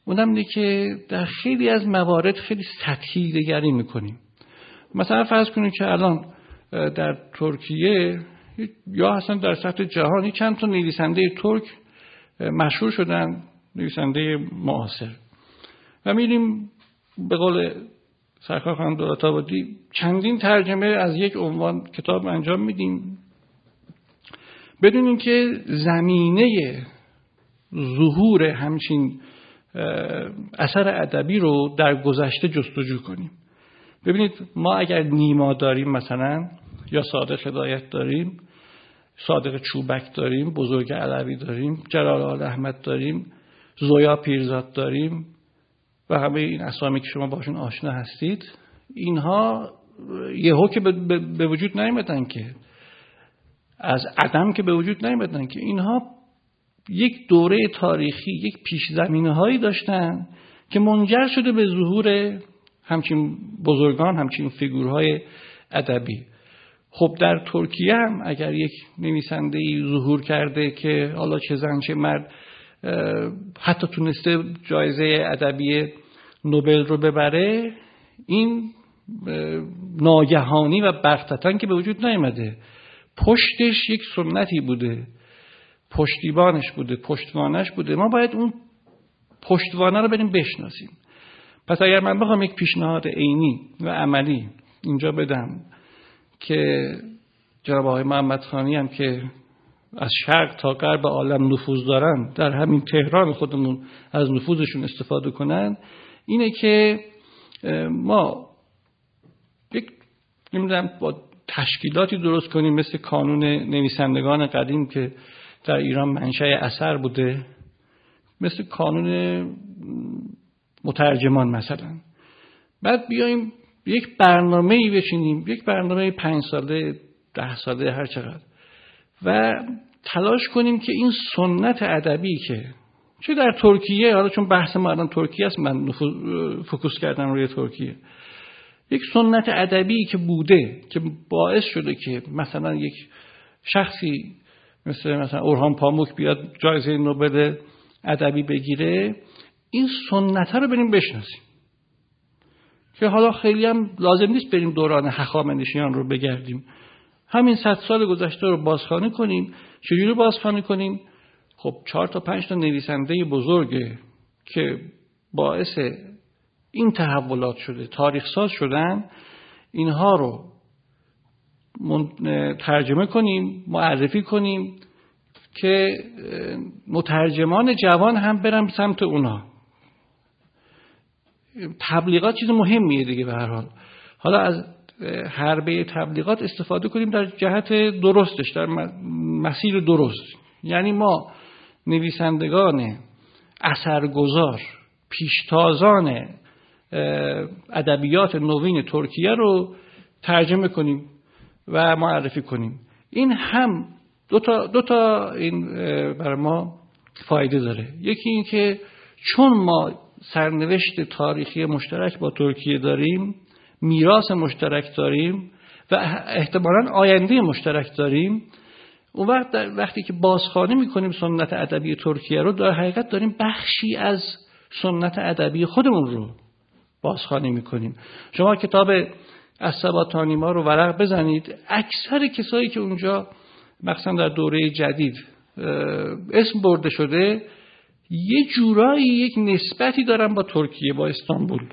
اونم اینه که در خیلی از موارد خیلی سطحی نگری می‌کنیم. مثلا فرض کنیم که الان در ترکیه یا اصلا در سطح جهانی چند تا نویسنده ترک مشهور شدن، نویسنده معاصر، و می‌بینیم به قول سرکار خانم دولت آبادی چندین ترجمه از یک عنوان کتاب انجام میدیم بدون اینکه زمینه ظهور همچین اثر ادبی رو در گذشته جستجو کنیم. ببینید ما اگر نیما داریم مثلا، یا صادق هدایت داریم، صادق چوبک داریم، بزرگ علوی داریم، جلال‌آل احمد داریم، زویا پیرزاد داریم و همه این اسامی که شما باشون آشنا هستید، اینها یهو که به وجود نیامدن، که از عدم که به وجود نیامدن، که اینها یک دوره تاریخی، یک پیش‌زمینه‌هایی داشتن که منجر شده به ظهور همچین بزرگان، همچین فیگورهای ادبی. خب در ترکیه هم اگر یک نویسنده‌ای ظهور کرده که حالا چه زن چه مرد حتی تونسته جایزه ادبی نوبل رو ببره، این ناگهانی و بغتتن که به وجود نیامده، پشتش یک سنتی بوده، پشتیبانش بوده، پشتوانش بوده. ما باید اون پشتوانه رو بریم بشناسیم. پس اگر من بخوام یک پیشنهاد عینی و عملی اینجا بدم که جناب آقای محمد خانی هم که از شرق تا غرب عالم نفوذ دارن، در همین تهران خودمون از نفوذشون استفاده کنن، اینه که ما یک نمیدونم با تشکیلاتی درست کنیم مثل کانون نویسندگان قدیم که در ایران منشأ اثر بوده، مثل کانون مترجمان مثلا، بعد بیایم یک برنامه‌ای بچینیم، یک برنامه پنج ساله، ده ساله، هر چقدر، و تلاش کنیم که این سنت ادبی که چه در ترکیه، حالا چون بحث ما الان ترکیه است، من فوکوس کردم روی ترکیه، یک سنت ادبی که بوده که باعث شده که مثلا یک شخصی مثل مثلا اورهان پاموک بیاد جایزه نوبل ادبی بگیره، این سنت ها رو بریم بشناسیم. که حالا خیلی هم لازم نیست بریم دوران هخامنشیان رو بگردیم، همین صد سال گذشته رو بازخوانی کنیم. چجوری بازخوانی کنیم؟ خب چهار تا پنج تا نویسنده بزرگه که باعث این تحولات شده، تاریخ ساز شدن، اینها رو ترجمه کنیم، معرفی کنیم که مترجمان جوان هم برن سمت اونها. تبلیغات چیز مهمیه دیگه به هر حال. حالا از حربه تبلیغات استفاده کنیم در جهت درستش، در مسیر درست. یعنی ما نویسندگان اثرگذار، پیشتازان ادبیات نوین ترکیه رو ترجمه کنیم و معرفی کنیم. این هم دو تا دو تا این برای ما فایده داره. یکی این که چون ما سرنوشت تاریخی مشترک با ترکیه داریم، میراث مشترک داریم و احتمالاً آینده مشترک داریم، اون وقت در وقتی که بازخوانی می‌کنیم سنت ادبی ترکیه رو، در حقیقت داریم بخشی از سنت ادبی خودمون رو بازخوانی می‌کنیم. شما کتاب السباطانی ما رو ورق بزنید، اکثر کسایی که اونجا مخصوصا در دوره جدید اسم برده شده یه جورایی یک نسبتی دارن با ترکیه، با استانبول.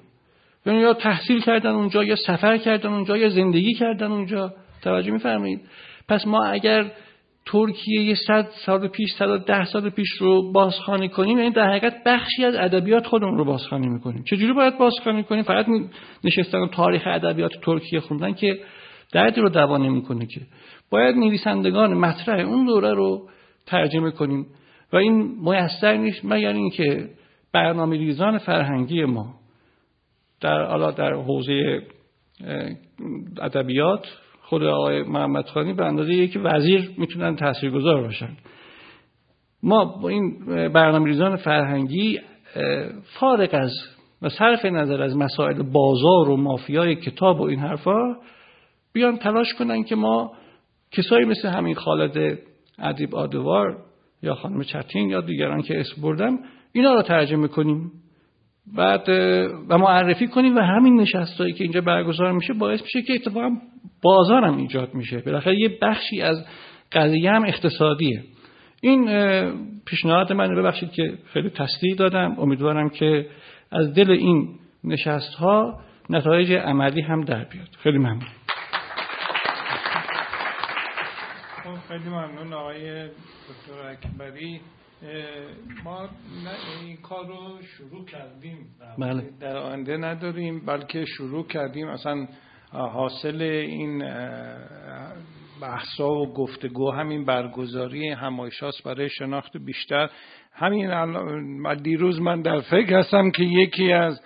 یعنی یا تحصیل کردن اونجا، یا سفر کردن اونجا، یا زندگی کردن اونجا. توجه می‌فرمایید؟ پس ما اگر ترکیه یه صد سال پیش، صد ده سال پیش رو بازخوانی کنیم، یعنی در حقیقت بخشی از ادبیات خودمون رو بازخوانی می‌کنیم. چجوری باید بازخوانی کنیم؟ فقط نشستن و تاریخ ادبیات ترکیه خوندن که دردی رو دوا نمی‌کنه، که باید نویسندگان مطرح اون دوره رو ترجمه کنیم و این میسر نیست. مگر اینکه برنامه‌ریزان فرهنگی ما در حالا در حوزه ادبیات، خود آقای محمد خانی به اندازه یک وزیر میتونن تاثیرگذار باشن. ما با این برنامه‌ریزان فرهنگی فارغ از و صرف نظر از مسائل بازار و مافیای کتاب و این حرفا بیان تلاش کنن که ما کسایی مثل همین خالده ادیب آدیوار یا خانم چتین یا دیگران که اسم بردم، اینا رو ترجمه کنیم بعد و معرفی کنیم و همین نشستایی که اینجا برگزار میشه باعث میشه که اتفاقا بازارم ایجاد میشه. بالاخره یه بخشی از قضیه هم اقتصادیه. این پیشنهاد منه، ببخشید که خیلی تصدیع دادم. امیدوارم که از دل این نشست‌ها نتایج عملی هم در بیاد. خیلی ممنون. خیلی ممنون آقای دکتر اکبری. ما این کار رو شروع کردیم، بله. در آینده نداریم، بلکه شروع کردیم. اصلا حاصل این بحثا و گفتگو همین برگزاری همایش‌هاست برای شناخت بیشتر. همین دیروز من در فکر هستم که یکی از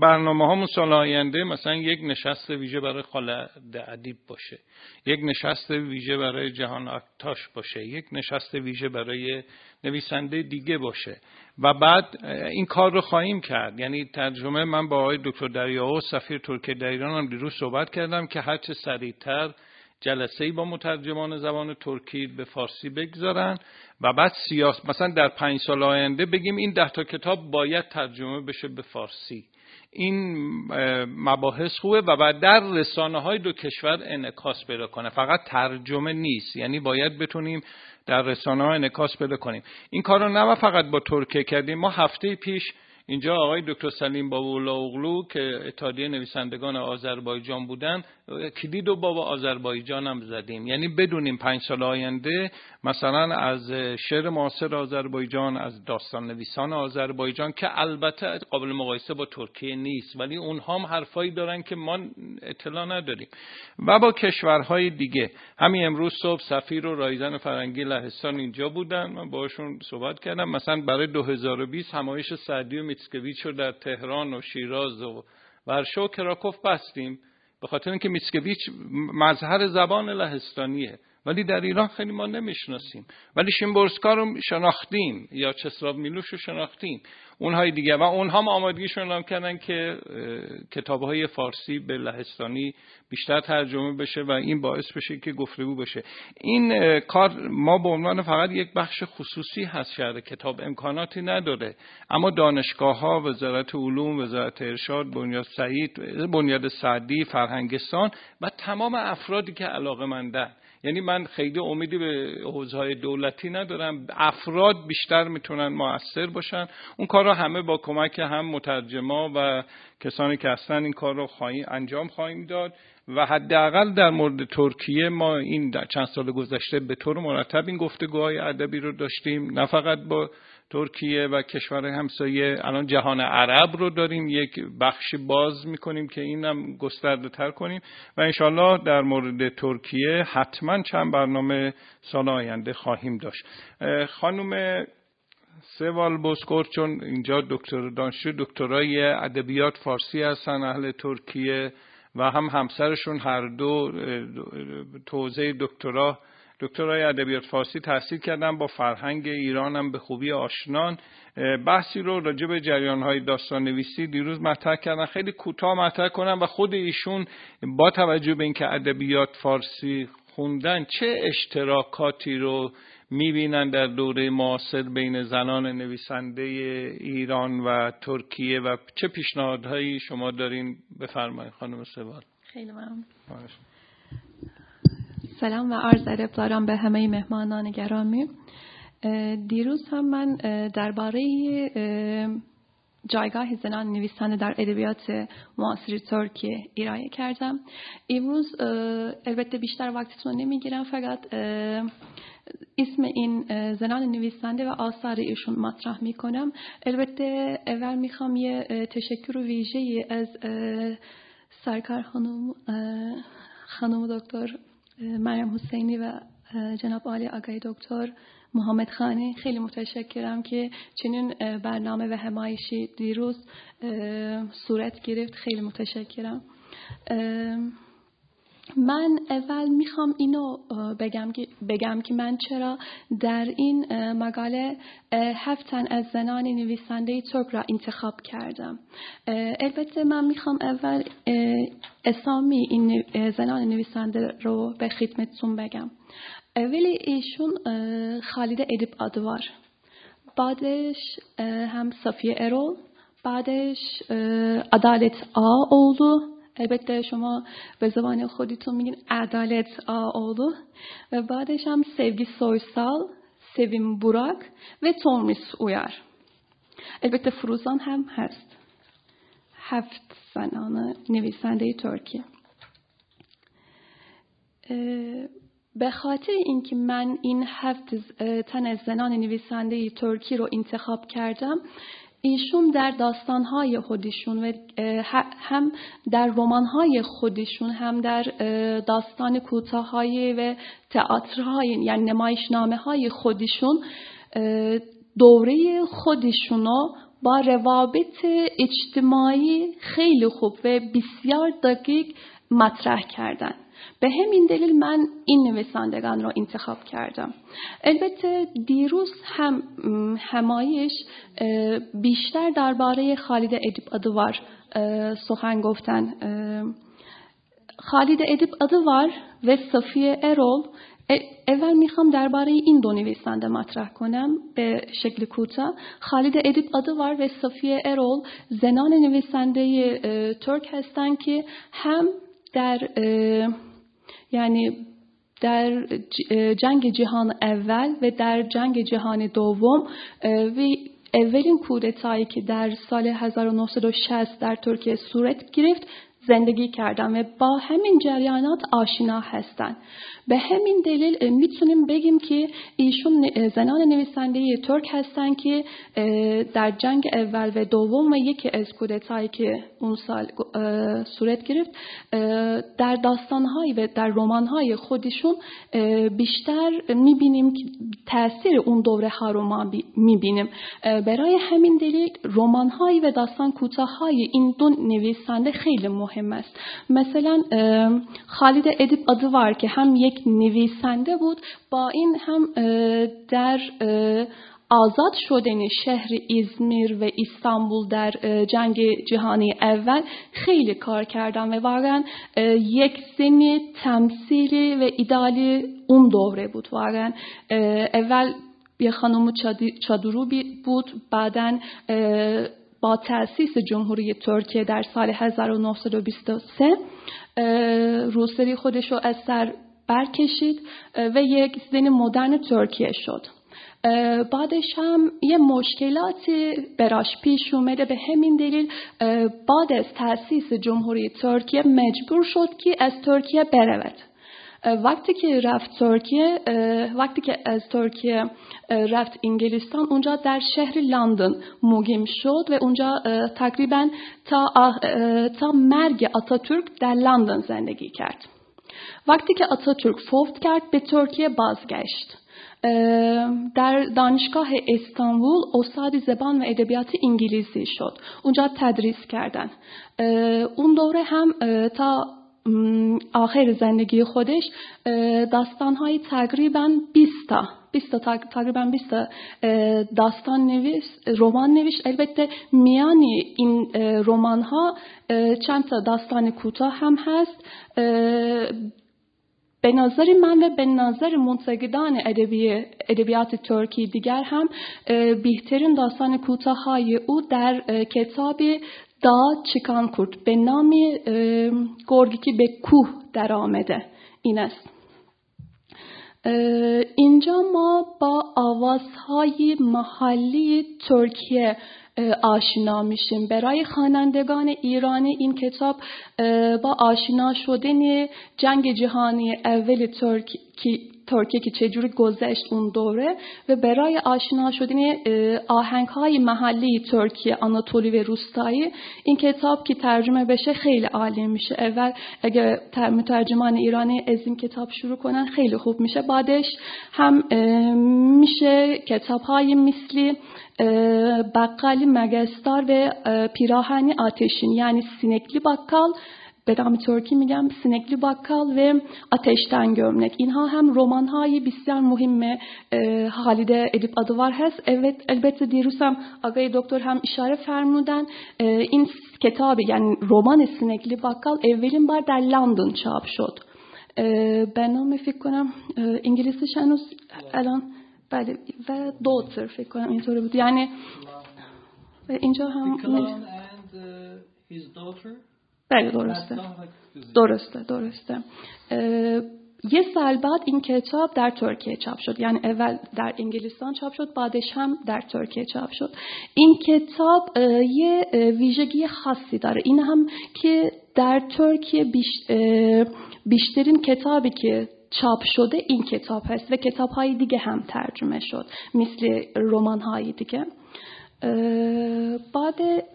برنامه هامون سال آینده مثلا یک نشست ویژه برای خالده ادیب باشه، یک نشست ویژه برای جهان اکتاش باشه، یک نشست ویژه برای نویسنده دیگه باشه و بعد این کار رو خواهیم کرد. یعنی ترجمه، من با آقای دکتر دریاو سفیر ترکیه در ایران هم دیروز صحبت کردم که هر چه سریعتر جلسه‌ای با مترجمان زبان ترکی به فارسی بگذارن و بعد سیاست مثلا در پنج سال آینده بگیم این ده تا کتاب باید ترجمه بشه به فارسی. این مباحث خوبه و بعد در رسانه‌های دو کشور انعکاس پیدا کنه. فقط ترجمه نیست، یعنی باید بتونیم در رسانه‌ها انعکاس پیدا کنیم. این کارو نه فقط با ترکیه کردیم، ما هفته پیش اینجا آقای دکتر سلیم باباولاوغلو که اتحادیه نویسندگان آذربایجان بودن، کلید رو با آذربایجان هم زدیم. یعنی بدونیم پنج سال آینده مثلا از شعر معاصر آذربایجان، از داستان نویسان آذربایجان که البته قابل مقایسه با ترکیه نیست، ولی اونها هم حرفایی دارن که ما اطلاع نداریم، و با کشورهای دیگه. همین امروز صبح سفیر و رایزن فرنگی لهستان اینجا بودن، من باهاشون صحبت کردم. مثلا برای دو هزار و بیست همایش سعدی میتسکویچ رو در تهران و شیراز و ورشو و کراکوف بستیم، به خاطر اینکه میتسکویچ مظهر زبان لهستانیه، ولی در ایران خیلی ما نمیشناسیم. ولی شیمبورسکا رو شناختیم، یا چسلاو میلوش رو شناختیم، اونهای دیگه. و اونها هم آمادگیشون اعلام کردن که کتاب‌های فارسی به لهستانی بیشتر ترجمه بشه و این باعث بشه که گفتگو بشه. این کار ما به عنوان فقط یک بخش خصوصی هست. شهر کتاب امکاناتی نداره، اما دانشگاه‌ها، وزارت علوم، وزارت ارشاد، بنیاد سعید، بنیاد سعدی، فرهنگستان و تمام افرادی که علاقه‌مندن، یعنی من خیلی امیدی به حوزه‌های دولتی ندارم، افراد بیشتر میتونن مؤثر باشن. اون کار رو همه با کمک هم مترجما و کسانی که هستن این کار رو خواهی انجام خواهیم داد و حداقل در مورد ترکیه ما این در چند سال گذشته به طور مرتب این گفتگوهای ادبی رو داشتیم، نه فقط با ترکیه و کشورهای همسایه، الان جهان عرب رو داریم یک بخش باز می‌کنیم که اینم گسترده‌تر کنیم و انشالله در مورد ترکیه حتما چند برنامه سال آینده خواهیم داشت. خانم سوال بوزکورت چون اینجا دکتر دانشجو دکترای ادبیات فارسی هستن اهل ترکیه و هم همسرشون هر دو توزیع دکترا دکترای ادبیات فارسی تحصیل کردن، با فرهنگ ایران هم به خوبی آشنان. بحثی رو راجع به جریان‌های داستان نویسی دیروز مطرح کردن، خیلی کوتاه مطرح کردن و خود ایشون با توجه به اینکه ادبیات فارسی خوندن چه اشتراکاتی رو می‌بینن در دوره معاصر بین زنان نویسنده ایران و ترکیه و چه پیشنهادهایی شما دارین؟ بفرمایید خانم سوال. خیلی ممنون. سلام و عرض ادب دارم به همه مهمانان گرامی. دیروز هم من درباره جایگاه زنان نویسنده در ادبیات معاصر ترکیه ارائه کردم. امروز البته بیشتر وقتتون نمیگیرم، فقط اسم این زنان نویسنده و آثار ایشون مطرح میکنم. البته اول میخوام یه تشکر ویژه از سرکار خانم خانم دکتر مریم حسینی و جناب عالی آقای دکتر محمد خانی خیلی متشکرم که چنین برنامه و همایشی دیروز صورت گرفت. خیلی متشکرم. من اول میخوام اینو بگم که بگم که من چرا در این مقاله هفت تن از زنان نویسنده ترک را انتخاب کردم. البته من میخوام اول اسامی این زنان نویسنده رو به خدمتتون بگم. اولی ایشون خالده ادیب آدیوار، بعدش هم صفیه ارول، بعدش عدالت آغااوغلو، البته شما به زبان خودتون میگین عدالت آغااوغلو، و بعدش هم سئویج سویسال، سئوین بوراک و تومریس اویار. البته فروزان هم هست. هفت زنان نویسنده ترکیه. به خاطر اینکه من این هفت تن از زنان نویسنده ترکی رو انتخاب کردم، ایشون در داستان‌های خودشون و هم در رمان‌های خودشون هم در داستان کوتاه‌های و تئاترهای یعنی نمایشنامه‌های خودشون دوره خودشون رو با روابط اجتماعی خیلی خوب و بسیار دقیق مطرح کردن. به همین دلیل من این نویسندگان را انتخاب کردم. البته دیروز هم همایش بیشتر درباره خالده ادیب آدیوار سخن گفتن. خالده ادیب آدیوار و صفیه ارول، اول میخوام درباره این دو نویسنده مطرح کنم به شکل کوتاه. خالده ادیب آدیوار و صفیه ارول زنان نویسنده ترک هستند که هم در یعنی در جنگ جهان اول و در جنگ جهان دوم و اولین کودتایی که در سال هزار و نهصد و شصت در ترکیه صورت گرفت زندگی کردن و با همین جریانات آشنا هستند. به همین دلیل میتونیم بگیم که ایشون زنان نویسنده ترک هستند که در جنگ اول و دوم و یکی از کودتایی که اون سال صورت گرفت در داستان‌های و در رمان‌های خودشون بیشتر میبینیم که تأثیر اون دوره ها رو ما میبینیم. برای همین دلیل رمان‌های و داستان کوتاه‌های این دو نویسنده خیلی مهم است. مثلا خالده ادیب آدیوار که هم یک نویسنده بود، با این هم در آزاد شدن شهر ازمیر و استانبول در جنگ جهانی اول خیلی کار کردن و واقعا یک زن تمثیلی و ایدالی اون دوره بود. واقعا اول یه خانم چادرو بود، بعدن با تأسیس جمهوری ترکیه در سال هزار و نهصد و بیست و سه روسری خودش رو از سر برکشید و یک زن مدرن ترکیه شد. بعدش هم یه مشکلاتی براش پیش اومده، به همین دلیل بعد از تأسیس جمهوری ترکیه مجبور شد که از ترکیه برود. وقتی که رفت ترکیه، وقتی که از ترکیه رفت انگلستان، اونجا در شهر لندن مقیم شد و اونجا تقریبا تا تا مرگ آتاتورک در لندن زندگی کرد. وقتی که آتاتورک فوت کرد به ترکیه بازگشت. در دانشگاه استانبول استاد زبان و ادبیات انگلیسی شد. اونجا تدریس کردن. اون دوره هم تا آخر زندگی خودش داستان‌های تقریباً بیست تا بیست تا تقریباً بیست تا داستان نویس، رمان نویس. البته میانی این رمان‌ها چند تا داستان کوتاه هم هست. به نظر من و به نظر منتقدان ادبی ادبیات ترکی دیگر هم بهترین داستان کوتاه‌های او در کتاب داد چیکان کرد به نام گرگی که به کوه در آمده این است. اینجا ما با آوازهای محلی ترکیه آشنا میشیم. برای خوانندگان ایرانی این کتاب با آشنا شدن جنگ جهانی اول ترکی ترکیه که چجوری گذشت اون دوره و برای آشنا شدن آهنگ‌های محلی ترکیه آناتولی و روستایی، این کتاب که ترجمه بشه خیلی عالی میشه. اول اگه مترجمان ایرانی از این کتاب شروع کنن خیلی خوب میشه. بعدش هم میشه کتاب‌های مثل بقالی مگستار و پیراهن آتشین، یعنی سینکلی بقال، به نام ترکی میگم سینکلی بقال، و آتشتن گمنک. اینها هم رمان‌های بسیار مهم خالده ادیب آدیوار هست. البته دیروز هم آقای دکتر هم اشاره فرمودن این کتاب، یعنی رمان سینکلی بقال، اولین بار در لندن چاپ شد. به نام فکر کنم انگلیسیش هنوز الان بله و دوتر فکر کنم اینطوری بود. یعنی اینجا هم بله درسته درسته درسته یه سال بعد این کتاب در ترکیه چاپ شد. یعنی اول در انگلستان چاپ شد، بعدش هم در ترکیه چاپ شد. این کتاب یه ویژگی خاصی داره، این هم که در ترکیه بیشترین کتابی که چاپ شده این کتاب هست و کتاب‌های دیگه هم ترجمه شد، مثل رمان‌های دیگه. بعد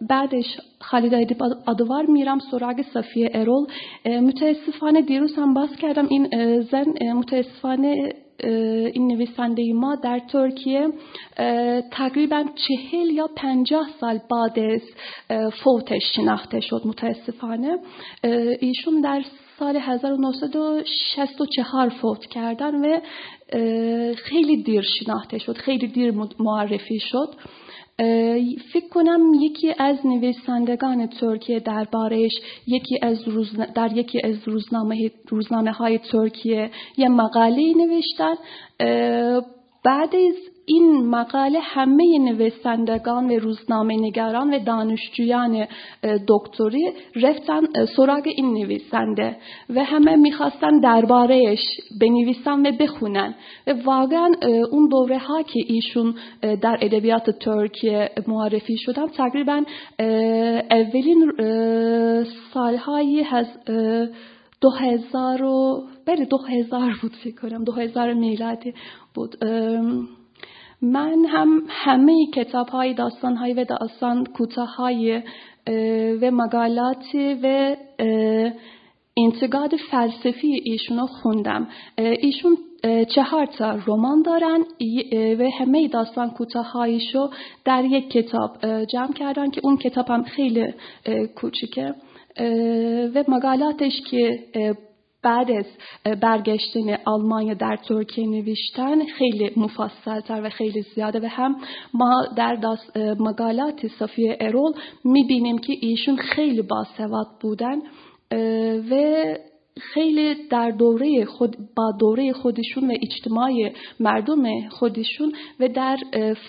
بعدش خالده ادیب آدیوار میرم سراغ صفیه ارول. متاسفانه دیروز هم باز کردم این زن، متاسفانه این نویسنده ما در ترکیه تقریبا چهل یا پنجاه سال بعد از فوتش شناخته شد متاسفانه. ایشون در سال هزار و نهصد و شصت و چهار فوت کردن و خیلی دیر شناخته شد، خیلی دیر معرفی شد. فکر کنم یکی از نویسندگان ترکیه دربارش یکی از روزنا... در یکی از روزنامه روزنامه های ترکیه یه مقاله نوشتن. بعد از این مقاله همه نویسندگان و روزنامه نگاران و دانشجویان دکتری رفتن سراغ این نویسنده و همه میخواستن دربارهش بنویسن و بخونن. و واقعا اون دوره ها که ایشون در ادبیات ترکیه معرفی شدن تقریبا اولین سالهای دو هزار و بله دو هزار بود فکر کنم دو هزار میلادی بود. من هم همه کتاب های داستان های و داستان کوتاه های و مقالات و انتقاد فلسفی ایشون رو خوندم. ایشون چهار تا رمان دارن و همه داستان کوتاهایشو در یک کتاب جمع کردن که اون کتاب هم خیلی کوچیکه. و مقالاتش که بعد از برگشتن آلمانیا در ترکیه نوشتن خیلی مفصل‌تر و خیلی زیاده. و هم ما در مقالات صفیه ارول می‌بینیم که ایشون خیلی باسواد بودن و خیلی در دوره خود با دوره خودشون و اجتماع مردم خودشون و در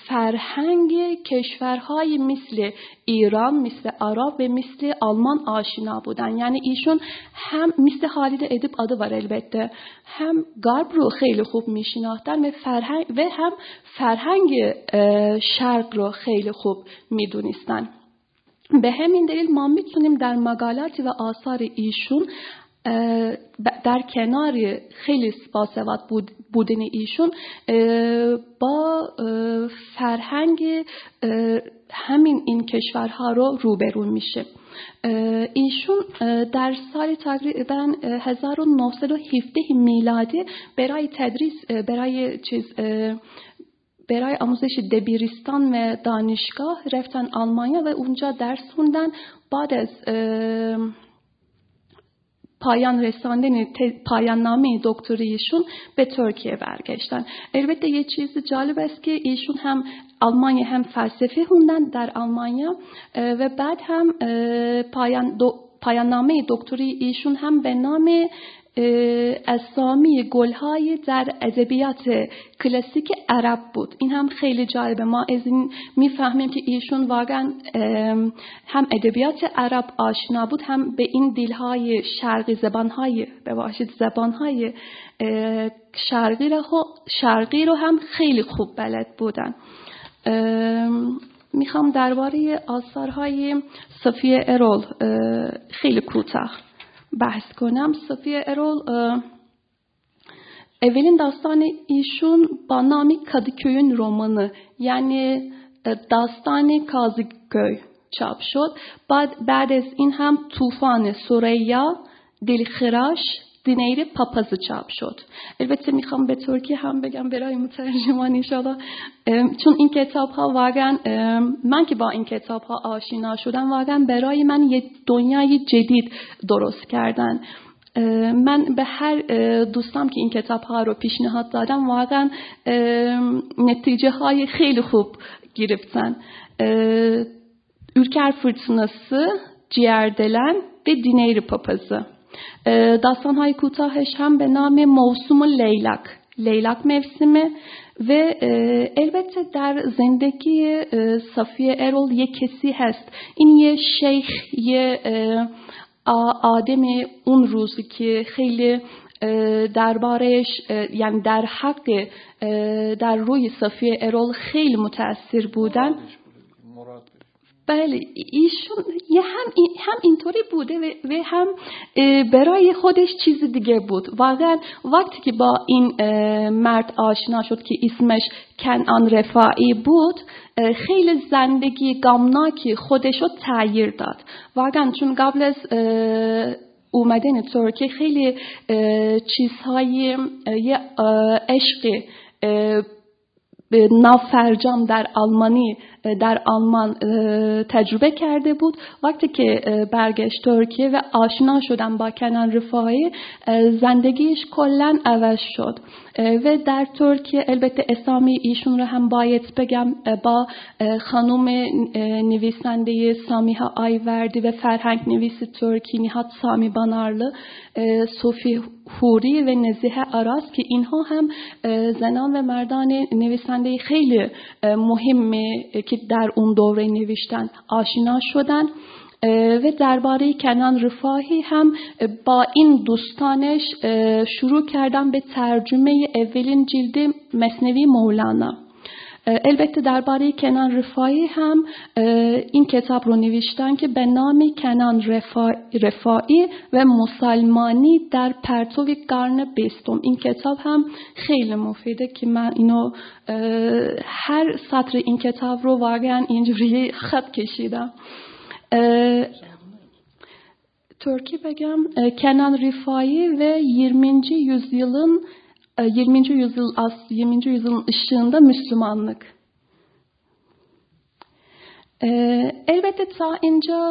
فرهنگ کشورهای مثل ایران، مثل عرب و مثل آلمان آشنا بودن. یعنی ایشون هم مثل خالده ادیب آدیوار البته هم غرب رو خیلی خوب میشناختن و فرهنگ و هم فرهنگ شرق رو خیلی خوب میدونستن. به همین دلیل ما میتونیم در مقالات و آثار ایشون در کنار خیلی باسواد بودن ایشون با فرهنگ همین این کشورها رو روبرو میشه. ایشون در سال تقریباً هزار و نهصد و هفده میلادی برای تدریس برای چیز برای آموزش دبیرستان و دانشگاه رفتن آلمانیا و اونجا درس خوندن. بعد از پایان رساندن پایان نامه دکتریشون به ترکیه برگشتن. البته یه چیز جالب است که ایشون هم آلمانی هم فلسفه خوندن در آلمانیا و بعد هم پایان دو پایان نامه دکتری ایشون هم به نام اسامی گل‌های در ادبیات کلاسیک عرب بود. این هم خیلی جالبه، ما از این می‌فهمیم که ایشون واقعا هم ادبیات عرب آشنا بود، هم به این دل‌های شرقی زبان‌های ببخشید زبان‌های شرقی رو شرقی رو هم خیلی خوب بلد بودن. میخوام درباره آثارهای صفیه ارول خیلی کوتاه بحث کنم. صفیه ارول اولین داستان ایشون با نام کادیکویون رومانه، یعنی داستان کازیکوی چاپ شد. بعد بعد از این هم طوفان سوریا، دلخراش، دینیر پاپازو چاپ شد. البته میخوام به ترکی هم بگم برای مترجمان انشالله، چون این کتاب ها واقعا من که با این کتاب ها آشنا شدم واقعا برای من یه دنیای جدید درست کردن. من به هر دوستم که این کتاب ها رو پیشنهاد دادم واقعا نتیجه های خیلی خوب گرفتن. Ülker Fırtınası، Ciğerdelen و دینیر پاپازو. داستان‌های کوتاهش هم به نام موسم لیلک، لیلک موسمه و البته در زندگی صفیه ارول یک کسی هست. این یه شیخ، یه آدم اون روزی که خیلی دربارش یعنی در حق در روی صفیه ارول خیلی متاثر بودن. بله ایشون هم هم اینطوری بوده و هم برای خودش چیز دیگه بود. واقعا وقتی که با این مرد آشنا شد که اسمش کنعان رفاعی بود خیلی زندگی غمناک خودش رو تغییر داد. واقعا چون قبل از اومدن ترکیه خیلی چیزهای یه عشق نافرجام در آلمانی در آلمان تجربه کرده بود. وقتی که برگشت ترکیه و آشنا شدن با کنعان رفاعی زندگیش کلا عوض شد و در ترکیه البته اسامی ایشون رو هم باید بگم با خانم نویسنده سامیها آیوردی و فرهنگ نویس ترکی نیهات سامی بانارلو، صوفی هوری و نزیه آراس که اینها هم زنان و مردان نویسنده خیلی مهمه که در اون دوره نوشتن آشنا شدن و درباره کنعان رفاعی هم با این دوستانش شروع کردن به ترجمه اولین جلد مثنوی مولانا. البته درباره کنعان رفاعی هم این کتاب رو نوشتن که به نام کنعان رفاعی و مسلمانی در پرتو قرن بیستم. این کتاب هم خیلی مفیده که من اینو هر سطر این کتاب رو واقعا اینجوری خط کشیدم. ترکی بگم کنعان رفاعی و yirminci yüzyılın yirminci yüzyıl as yirminci yüzyılın ışığında Müslümanlık. Elbette ta inca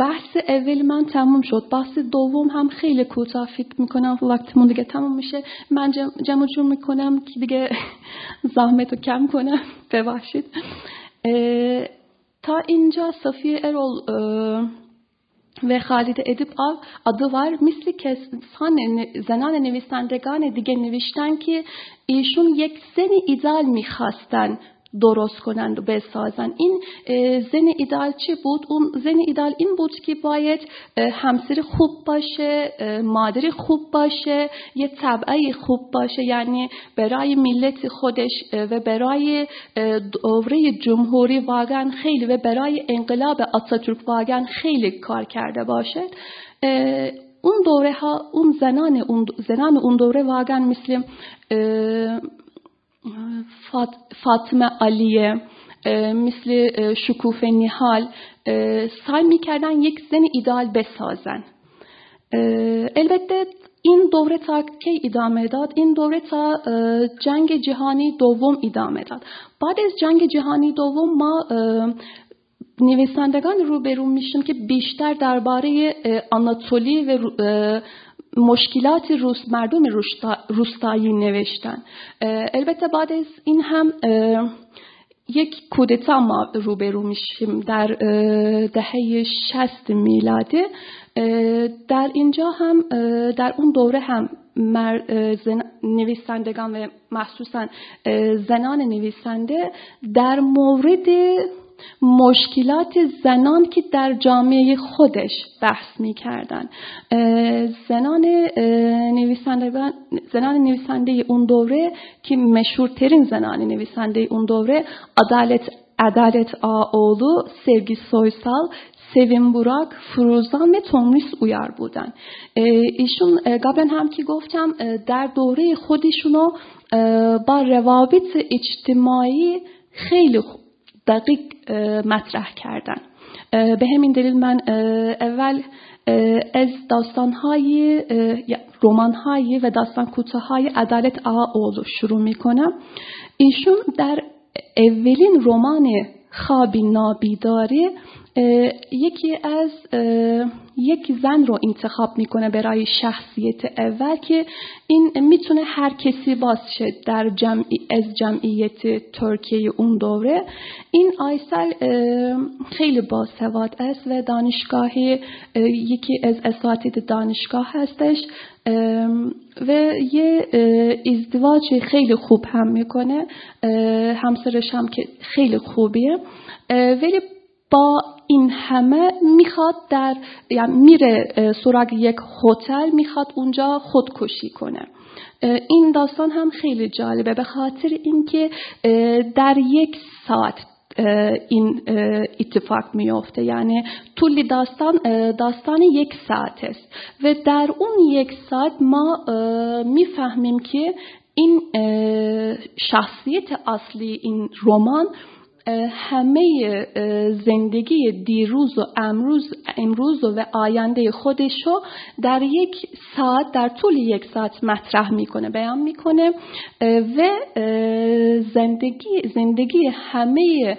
بحث اول من تموم شد. بحث دوم هم خیلی کوتاه فکر میکنم وقتمون دیگه تموم میشه. من جمع جور میکنم که دیگه زحمت رو کم کنم، ببخشید. تا اینجا صفیه ارول و خالده ادیب آدیوار مثل کسان زنان نویسندگان دیگه نوشتن که ایشون یک زن ایدال میخواستن درست کنند و بسازند. این زن ایدال چی بود؟ اون زن ایدال این بود که باید همسر خوب باشه، مادر خوب باشه، یه طبعه خوب باشه، یعنی برای ملت خودش و برای دوره جمهوری واقعا خیلی و برای انقلاب آتاتورک واقعا خیلی کار کرده باشه. اون دوره ها اون زنان اون زنان اون دوره واقعا مثل فاطمه علیه، مثل شکوفه نیحال سعی میکردن یک زن ایدال بسازن. البته این دوره تا کی ادامه داد؟ این دوره تا جنگ جهانی دوم ادامه داد. بعد از جنگ جهانی دوم ما نویسندگان روبرو میشیم که بیشتر درباره آناتولی و مشکلات روس مردم روستا، روستایی نوشتن. البته بعد از این هم یک کودتا ما روبرو میشیم در دهه شصت میلادی. در اینجا هم در اون دوره هم نویسندگان و مخصوصا زنان نویسنده در مورد مشکلات زنان که در جامعه خودش بحث می‌کردند. زنان نویسنده زنان نویسنده اون دوره که مشهورترین زنان نویسنده اون دوره عدالت عدالت آغااوغلو، سئویج سویسال، سئوین بوراک، فروزان و تومریس اویار بودن. ایشون قبلا هم که گفتم در دوره خودشونو با روابط اجتماعی خیلی دقیق مطرح کردن. به همین دلیل من اول از داستان‌های رمان‌های و داستان کوتاه‌های عدالت آغااوغلو شروع می‌کنم. ایشون در اولین رمان خوابی نابیداری یکی از یک زن رو انتخاب میکنه برای شخصیت اول که این میتونه هر کسی باشه در جمعی از جمعیت ترکیه اون دوره. این آیسل خیلی باسواد است و دانشگاهی یکی از اساتید دانشگاه هستش و یه ازدواج خیلی خوب هم میکنه، همسرش هم که خیلی خوبیه، ولی با این همه میخواد در یعنی میره سراغ یک هتل، میخواد اونجا خودکشی کنه. این داستان هم خیلی جالبه به خاطر اینکه در یک ساعت این اتفاق میفته، یعنی طول داستان داستان یک ساعت است و در اون یک ساعت ما میفهمیم که این شخصیت اصلی این رمان همه زندگی دیروز و امروز امروز و آینده خودش رو در یک ساعت در طول یک ساعت مطرح میکنه، بیان میکنه و زندگی زندگی همه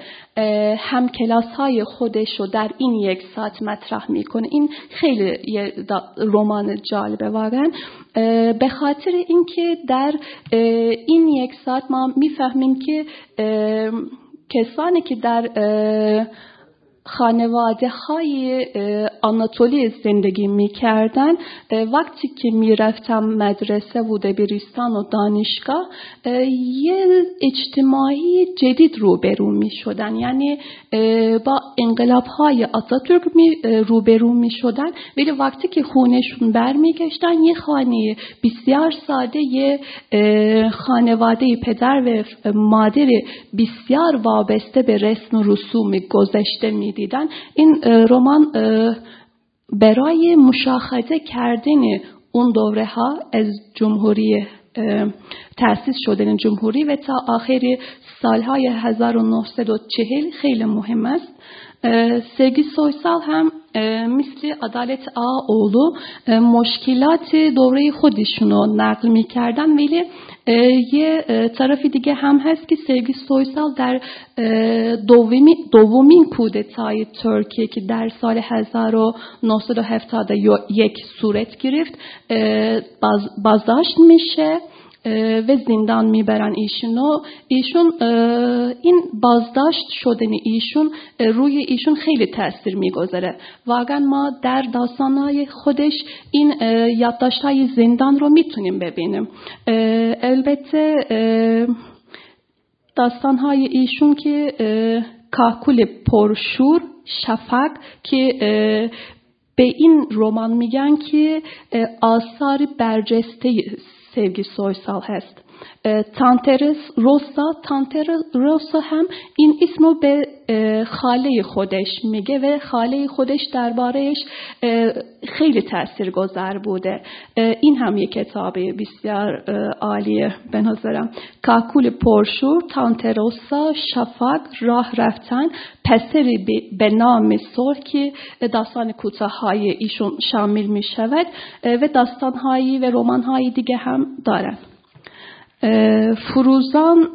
همکلاس‌های خودش رو در این یک ساعت مطرح میکنه. این خیلی رمان جالبه واقعا به خاطر اینکه در این یک ساعت ما میفهمیم که کسانی که در خانواده های آناتولی زندگی می کردن وقتی که می رفتم مدرسه و دبیرستان و دانشگاه یه اجتماعی جدید روبرو می شدن، یعنی با انقلاب های آتاتورک روبرو می شدن، ولی وقتی که خونشون بر می گشتن یه خانه بسیار ساده، یه خانواده پدر و مادر بسیار وابسته به رسم و رسوم گذشته می دیدن. این رمان برای مشاهده کردن اون دوره ها از جمهوری تأسیس شدن جمهوری و تا آخر سالهای هزار و نهصد و چهل خیلی مهم است. سئویج سویسال هم مثل عدالت آغااوغلو مشکلات دوره خودشونو نقل می کردن، ولی یه طرف دیگه هم هست که سئویج سویسال در دومی دومین کودتای ترکیه که در سال هزار و نهصد و هفتاد و یک صورت گرفت بازداشت میشه به زندان میبرن ایشونو. ایشون این بازداشت شدن ایشون روی ایشون خیلی تاثیر میگذاره. واقعا ما در داستانهای خودش این یادداشت‌های زندان رو میتونیم ببینیم. البته داستانهای ایشون که کاکول پرشور، شفق، که به این رمان میگن که آثار برجسته sevgi soysal هست. تانترس روسا تانترس روسا هم این اسمو به خاله خودش میگه و خاله خودش دربارهش خیلی تاثیرگذار بوده. این هم یک کتاب بسیار عالیه به نظرم. کاکول پرشور، تانتروسا، شفاق، راه رفتن، پسری به نام سر که داستان کوتاه‌های ایشون شامل میشود و داستان‌هایی و رمان‌های دیگه هم دارن. فروزان،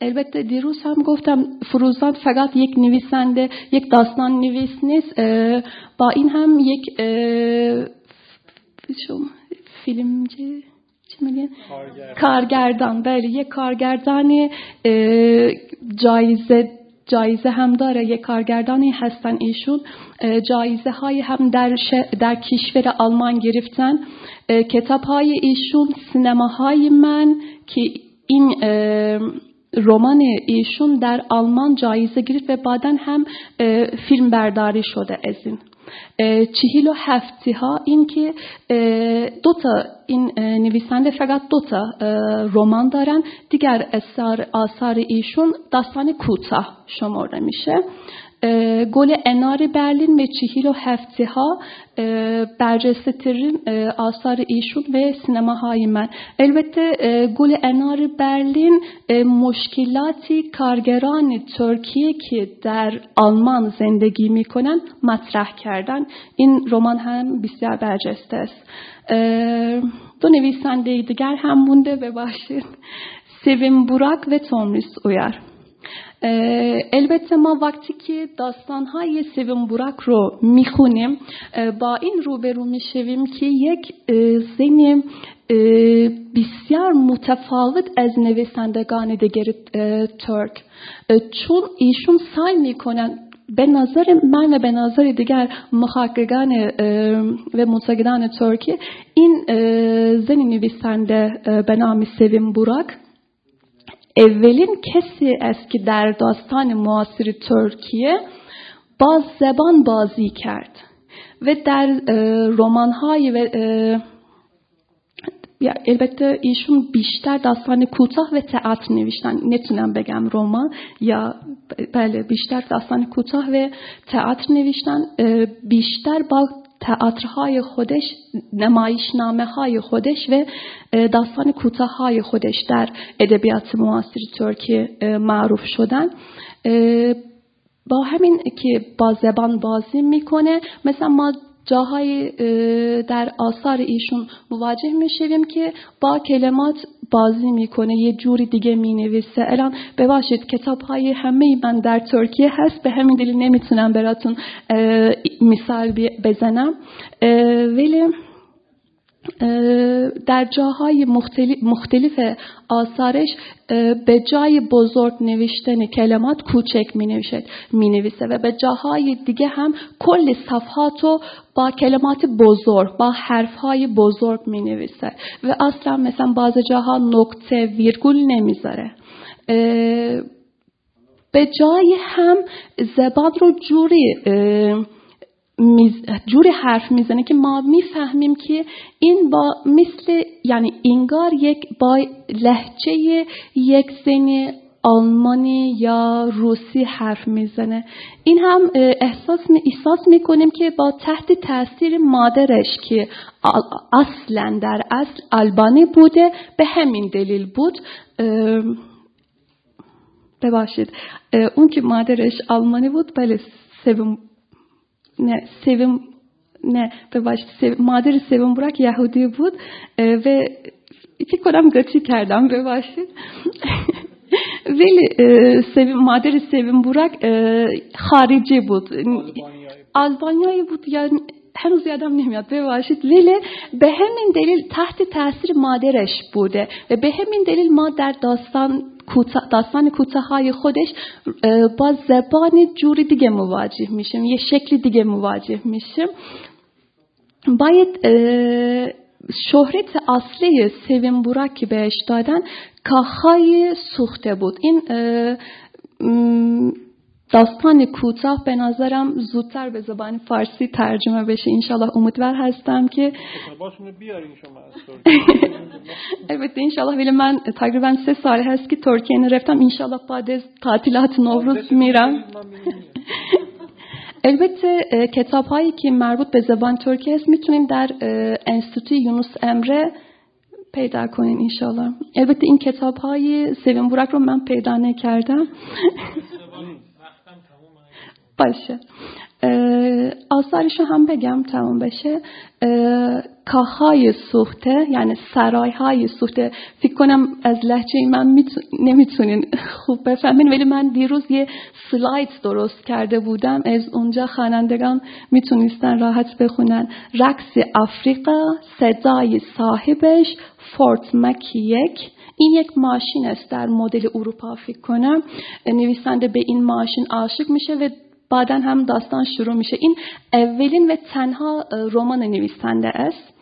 البته دیروز هم گفتم فروزان فقط یک نویسنده، یک داستان نویس نیست. با این هم یک فیلمچی میگن کارگردان، بله یک کارگردان جایزه جایزه هم داره. یک کارگردانی هستن ایشون، جایزه های هم در, در کشور آلمان گرفتن. کتاب های ایشون، سینما های من که این رمان ایشون در آلمان جایزه گرفت و بعدن هم فیلم برداری شده از این. چهل و هفتی ها این که دوتا این نویسنده فقط دوتا رمان دارن، دیگر اثار آثار ایشون داستان کوتاه شمرده میشه. گل انار برلین و چهل و هفتی ها برجسته ترین آثار ایشون و سینماهای من. البته گل انار برلین مشکلاتی کارگران ترکیه که در آلمان زندگی میکنن مطرح کردن. این رمان هم بسیار برجسته است. دو نویسنده دیگر هم مونده، ببخشید، سئوین بوراک و تومریس اویار. البته ما وقتی که داستان‌های سئوین بوراک رو میخونیم با این روبرو میشویم که یک زن بسیار متفاوت از نویسندگان دیگر ترک، چون ایشون سعی میکنن، به نظر من و به نظر دیگر محققان و منتقدان ترکی، این زن نویسنده به نام سئوین بوراک اولین کسی است که در داستان معاصر ترکیه با زبان بازی کرد و در رمان‌های و البته ایشون بیشتر داستان کوتاه و تئاتر نوشتن، نتونم بگم رمان یا بله بیشتر داستان کوتاه و تئاتر نوشتن. بیشتر با تئاترهای خودش، نمایشنامه‌های خودش و داستان کوتاه‌های خودش در ادبیات معاصر ترکیه معروف شدن. با همین که با زبان بازی میکنه، مثلا ما جاهای در آثار ایشون مواجه میشیم که با کلمات بازی میکنه، یه جوری دیگه مینویسه. الان ببخشید کتاب‌های همه من در ترکیه هست، به همین دلیل نمیتونم براتون مثال بزنم، ولی در جاهای مختلف, مختلف آثارش به جای بزرگ نوشتن کلمات کوچک می نویسه و به جاهای دیگه هم کل صفحاتو با کلمات بزرگ، با حرفهای بزرگ می نویسه و اصلا مثلا بعض جاها نقطه ویرگول نمیذاره. به جای هم زبان رو جوری جوری حرف میزنه که ما میفهمیم که این با مثل، یعنی انگار یک با لهجه یک زن آلمانی یا روسی حرف میزنه. این هم احساس احساس میکنیم که با تحت تاثیر مادرش که اصلا در اصل آلبانی بوده، به همین دلیل بود. ببخشید، اون که مادرش آلمانی بود، بله سوم نه سئوین نه ببخشید سو... مادر سئوین بوراک یهودی بود و فکر کنم گاتی کردم، ببخشید. ولی مادر سئوین بوراک خارجی بود، آلبانیایی بود، یا هنوز یادم نمیاد ببخشید، ولی به همین دلیل تحت تاثیر مادرش بوده و به همین دلیل ما در داستان داستان کوتاهای خودش با زبان جوری دیگه مواجه میشیم، یه شکلی دیگه مواجه میشیم. باید شهرت اصلی سئوین بوراک که بهش دادن کاخهای سوخته بود. این داستان کوتاه به نظرم زودتر به زبان فارسی ترجمه بشه انشالله، امیدوار هستم که باشون بیارین شما البته انشالله. ولی من تقریبا سه سال هست که ترکیه نرفتم، انشالله بعد از تعطیلات نوروز میرم. البته کتاب هایی که مربوط به زبان ترکی هست میتونین در انستیتوی یونس امره پیدا کنین انشالله. البته این کتاب های سئوین بوراک رو من پیدا نکردم. باشه آثارشو هم بگم تمام بشه. کاخهای سوخته یعنی سرایهای سوخته، فکر کنم از لهجه من میتون... نمیتونین خوب بفهمین، ولی من دیروز یه سلاید درست کرده بودم، از اونجا خوانندگان میتونستن راحت بخونن. رقص آفریقا، صدای صاحبش، فورت مک یک. این یک ماشین است در مدل اروپا فکر کنم. نویسنده به این ماشین عاشق میشه و بعداً هم داستان شروع میشه. این اولین و تنها رمان نویسنده است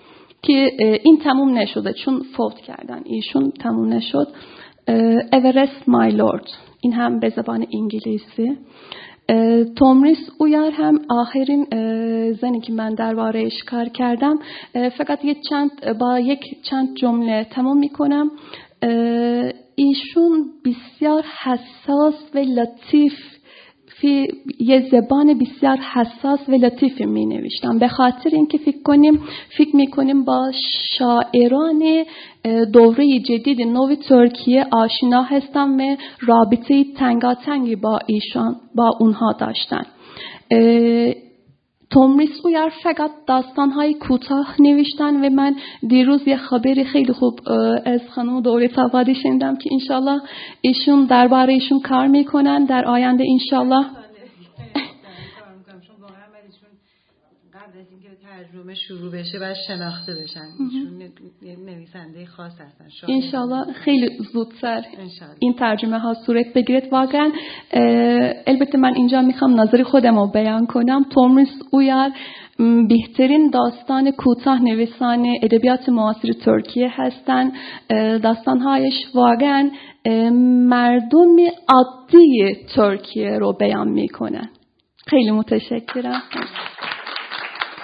که این تموم نشده چون فوت کردن ایشون، تموم نشد. اورست مای لورد، این هم به زبان انگلیسی. تومریس اویار هم آخرین زنی که من درباره‌اش کار کردم. فقط یک چند با یک چند جمله تمام میکنم. ایشون بسیار حساس و لطیف فی یه زبان بسیار حساس و لطیفی می نوشتم، به خاطر اینکه فکر کنیم فکر می کنیم با شاعران دوره جدید نو ترکیه آشنا هستم و رابطه تنگاتنگی با ایشان با اونها داشتن. تومریس اویار فقط داستان‌های کوتاه نوشتن و من دیروز یه خبری خیلی خوب از خانم دولت آبادی شنیدم که انشالله ایشون درباره ایشون کار میکنن در آینده انشالله. قبل از اینکه ترجمه شروع بشه باید شناخته بشن، ایشون نویسنده خاص هستن، انشالله خیلی زودتر این ترجمه ها صورت بگیرد واقعا. البته من اینجا میخوام نظر خودم رو بیان کنم. تومریس اویار بهترین داستان کوتاه نویسان ادبیات معاصر ترکیه هستن. داستانهایش واقعا مردم عادی ترکیه رو بیان میکنن. خیلی متشکرم.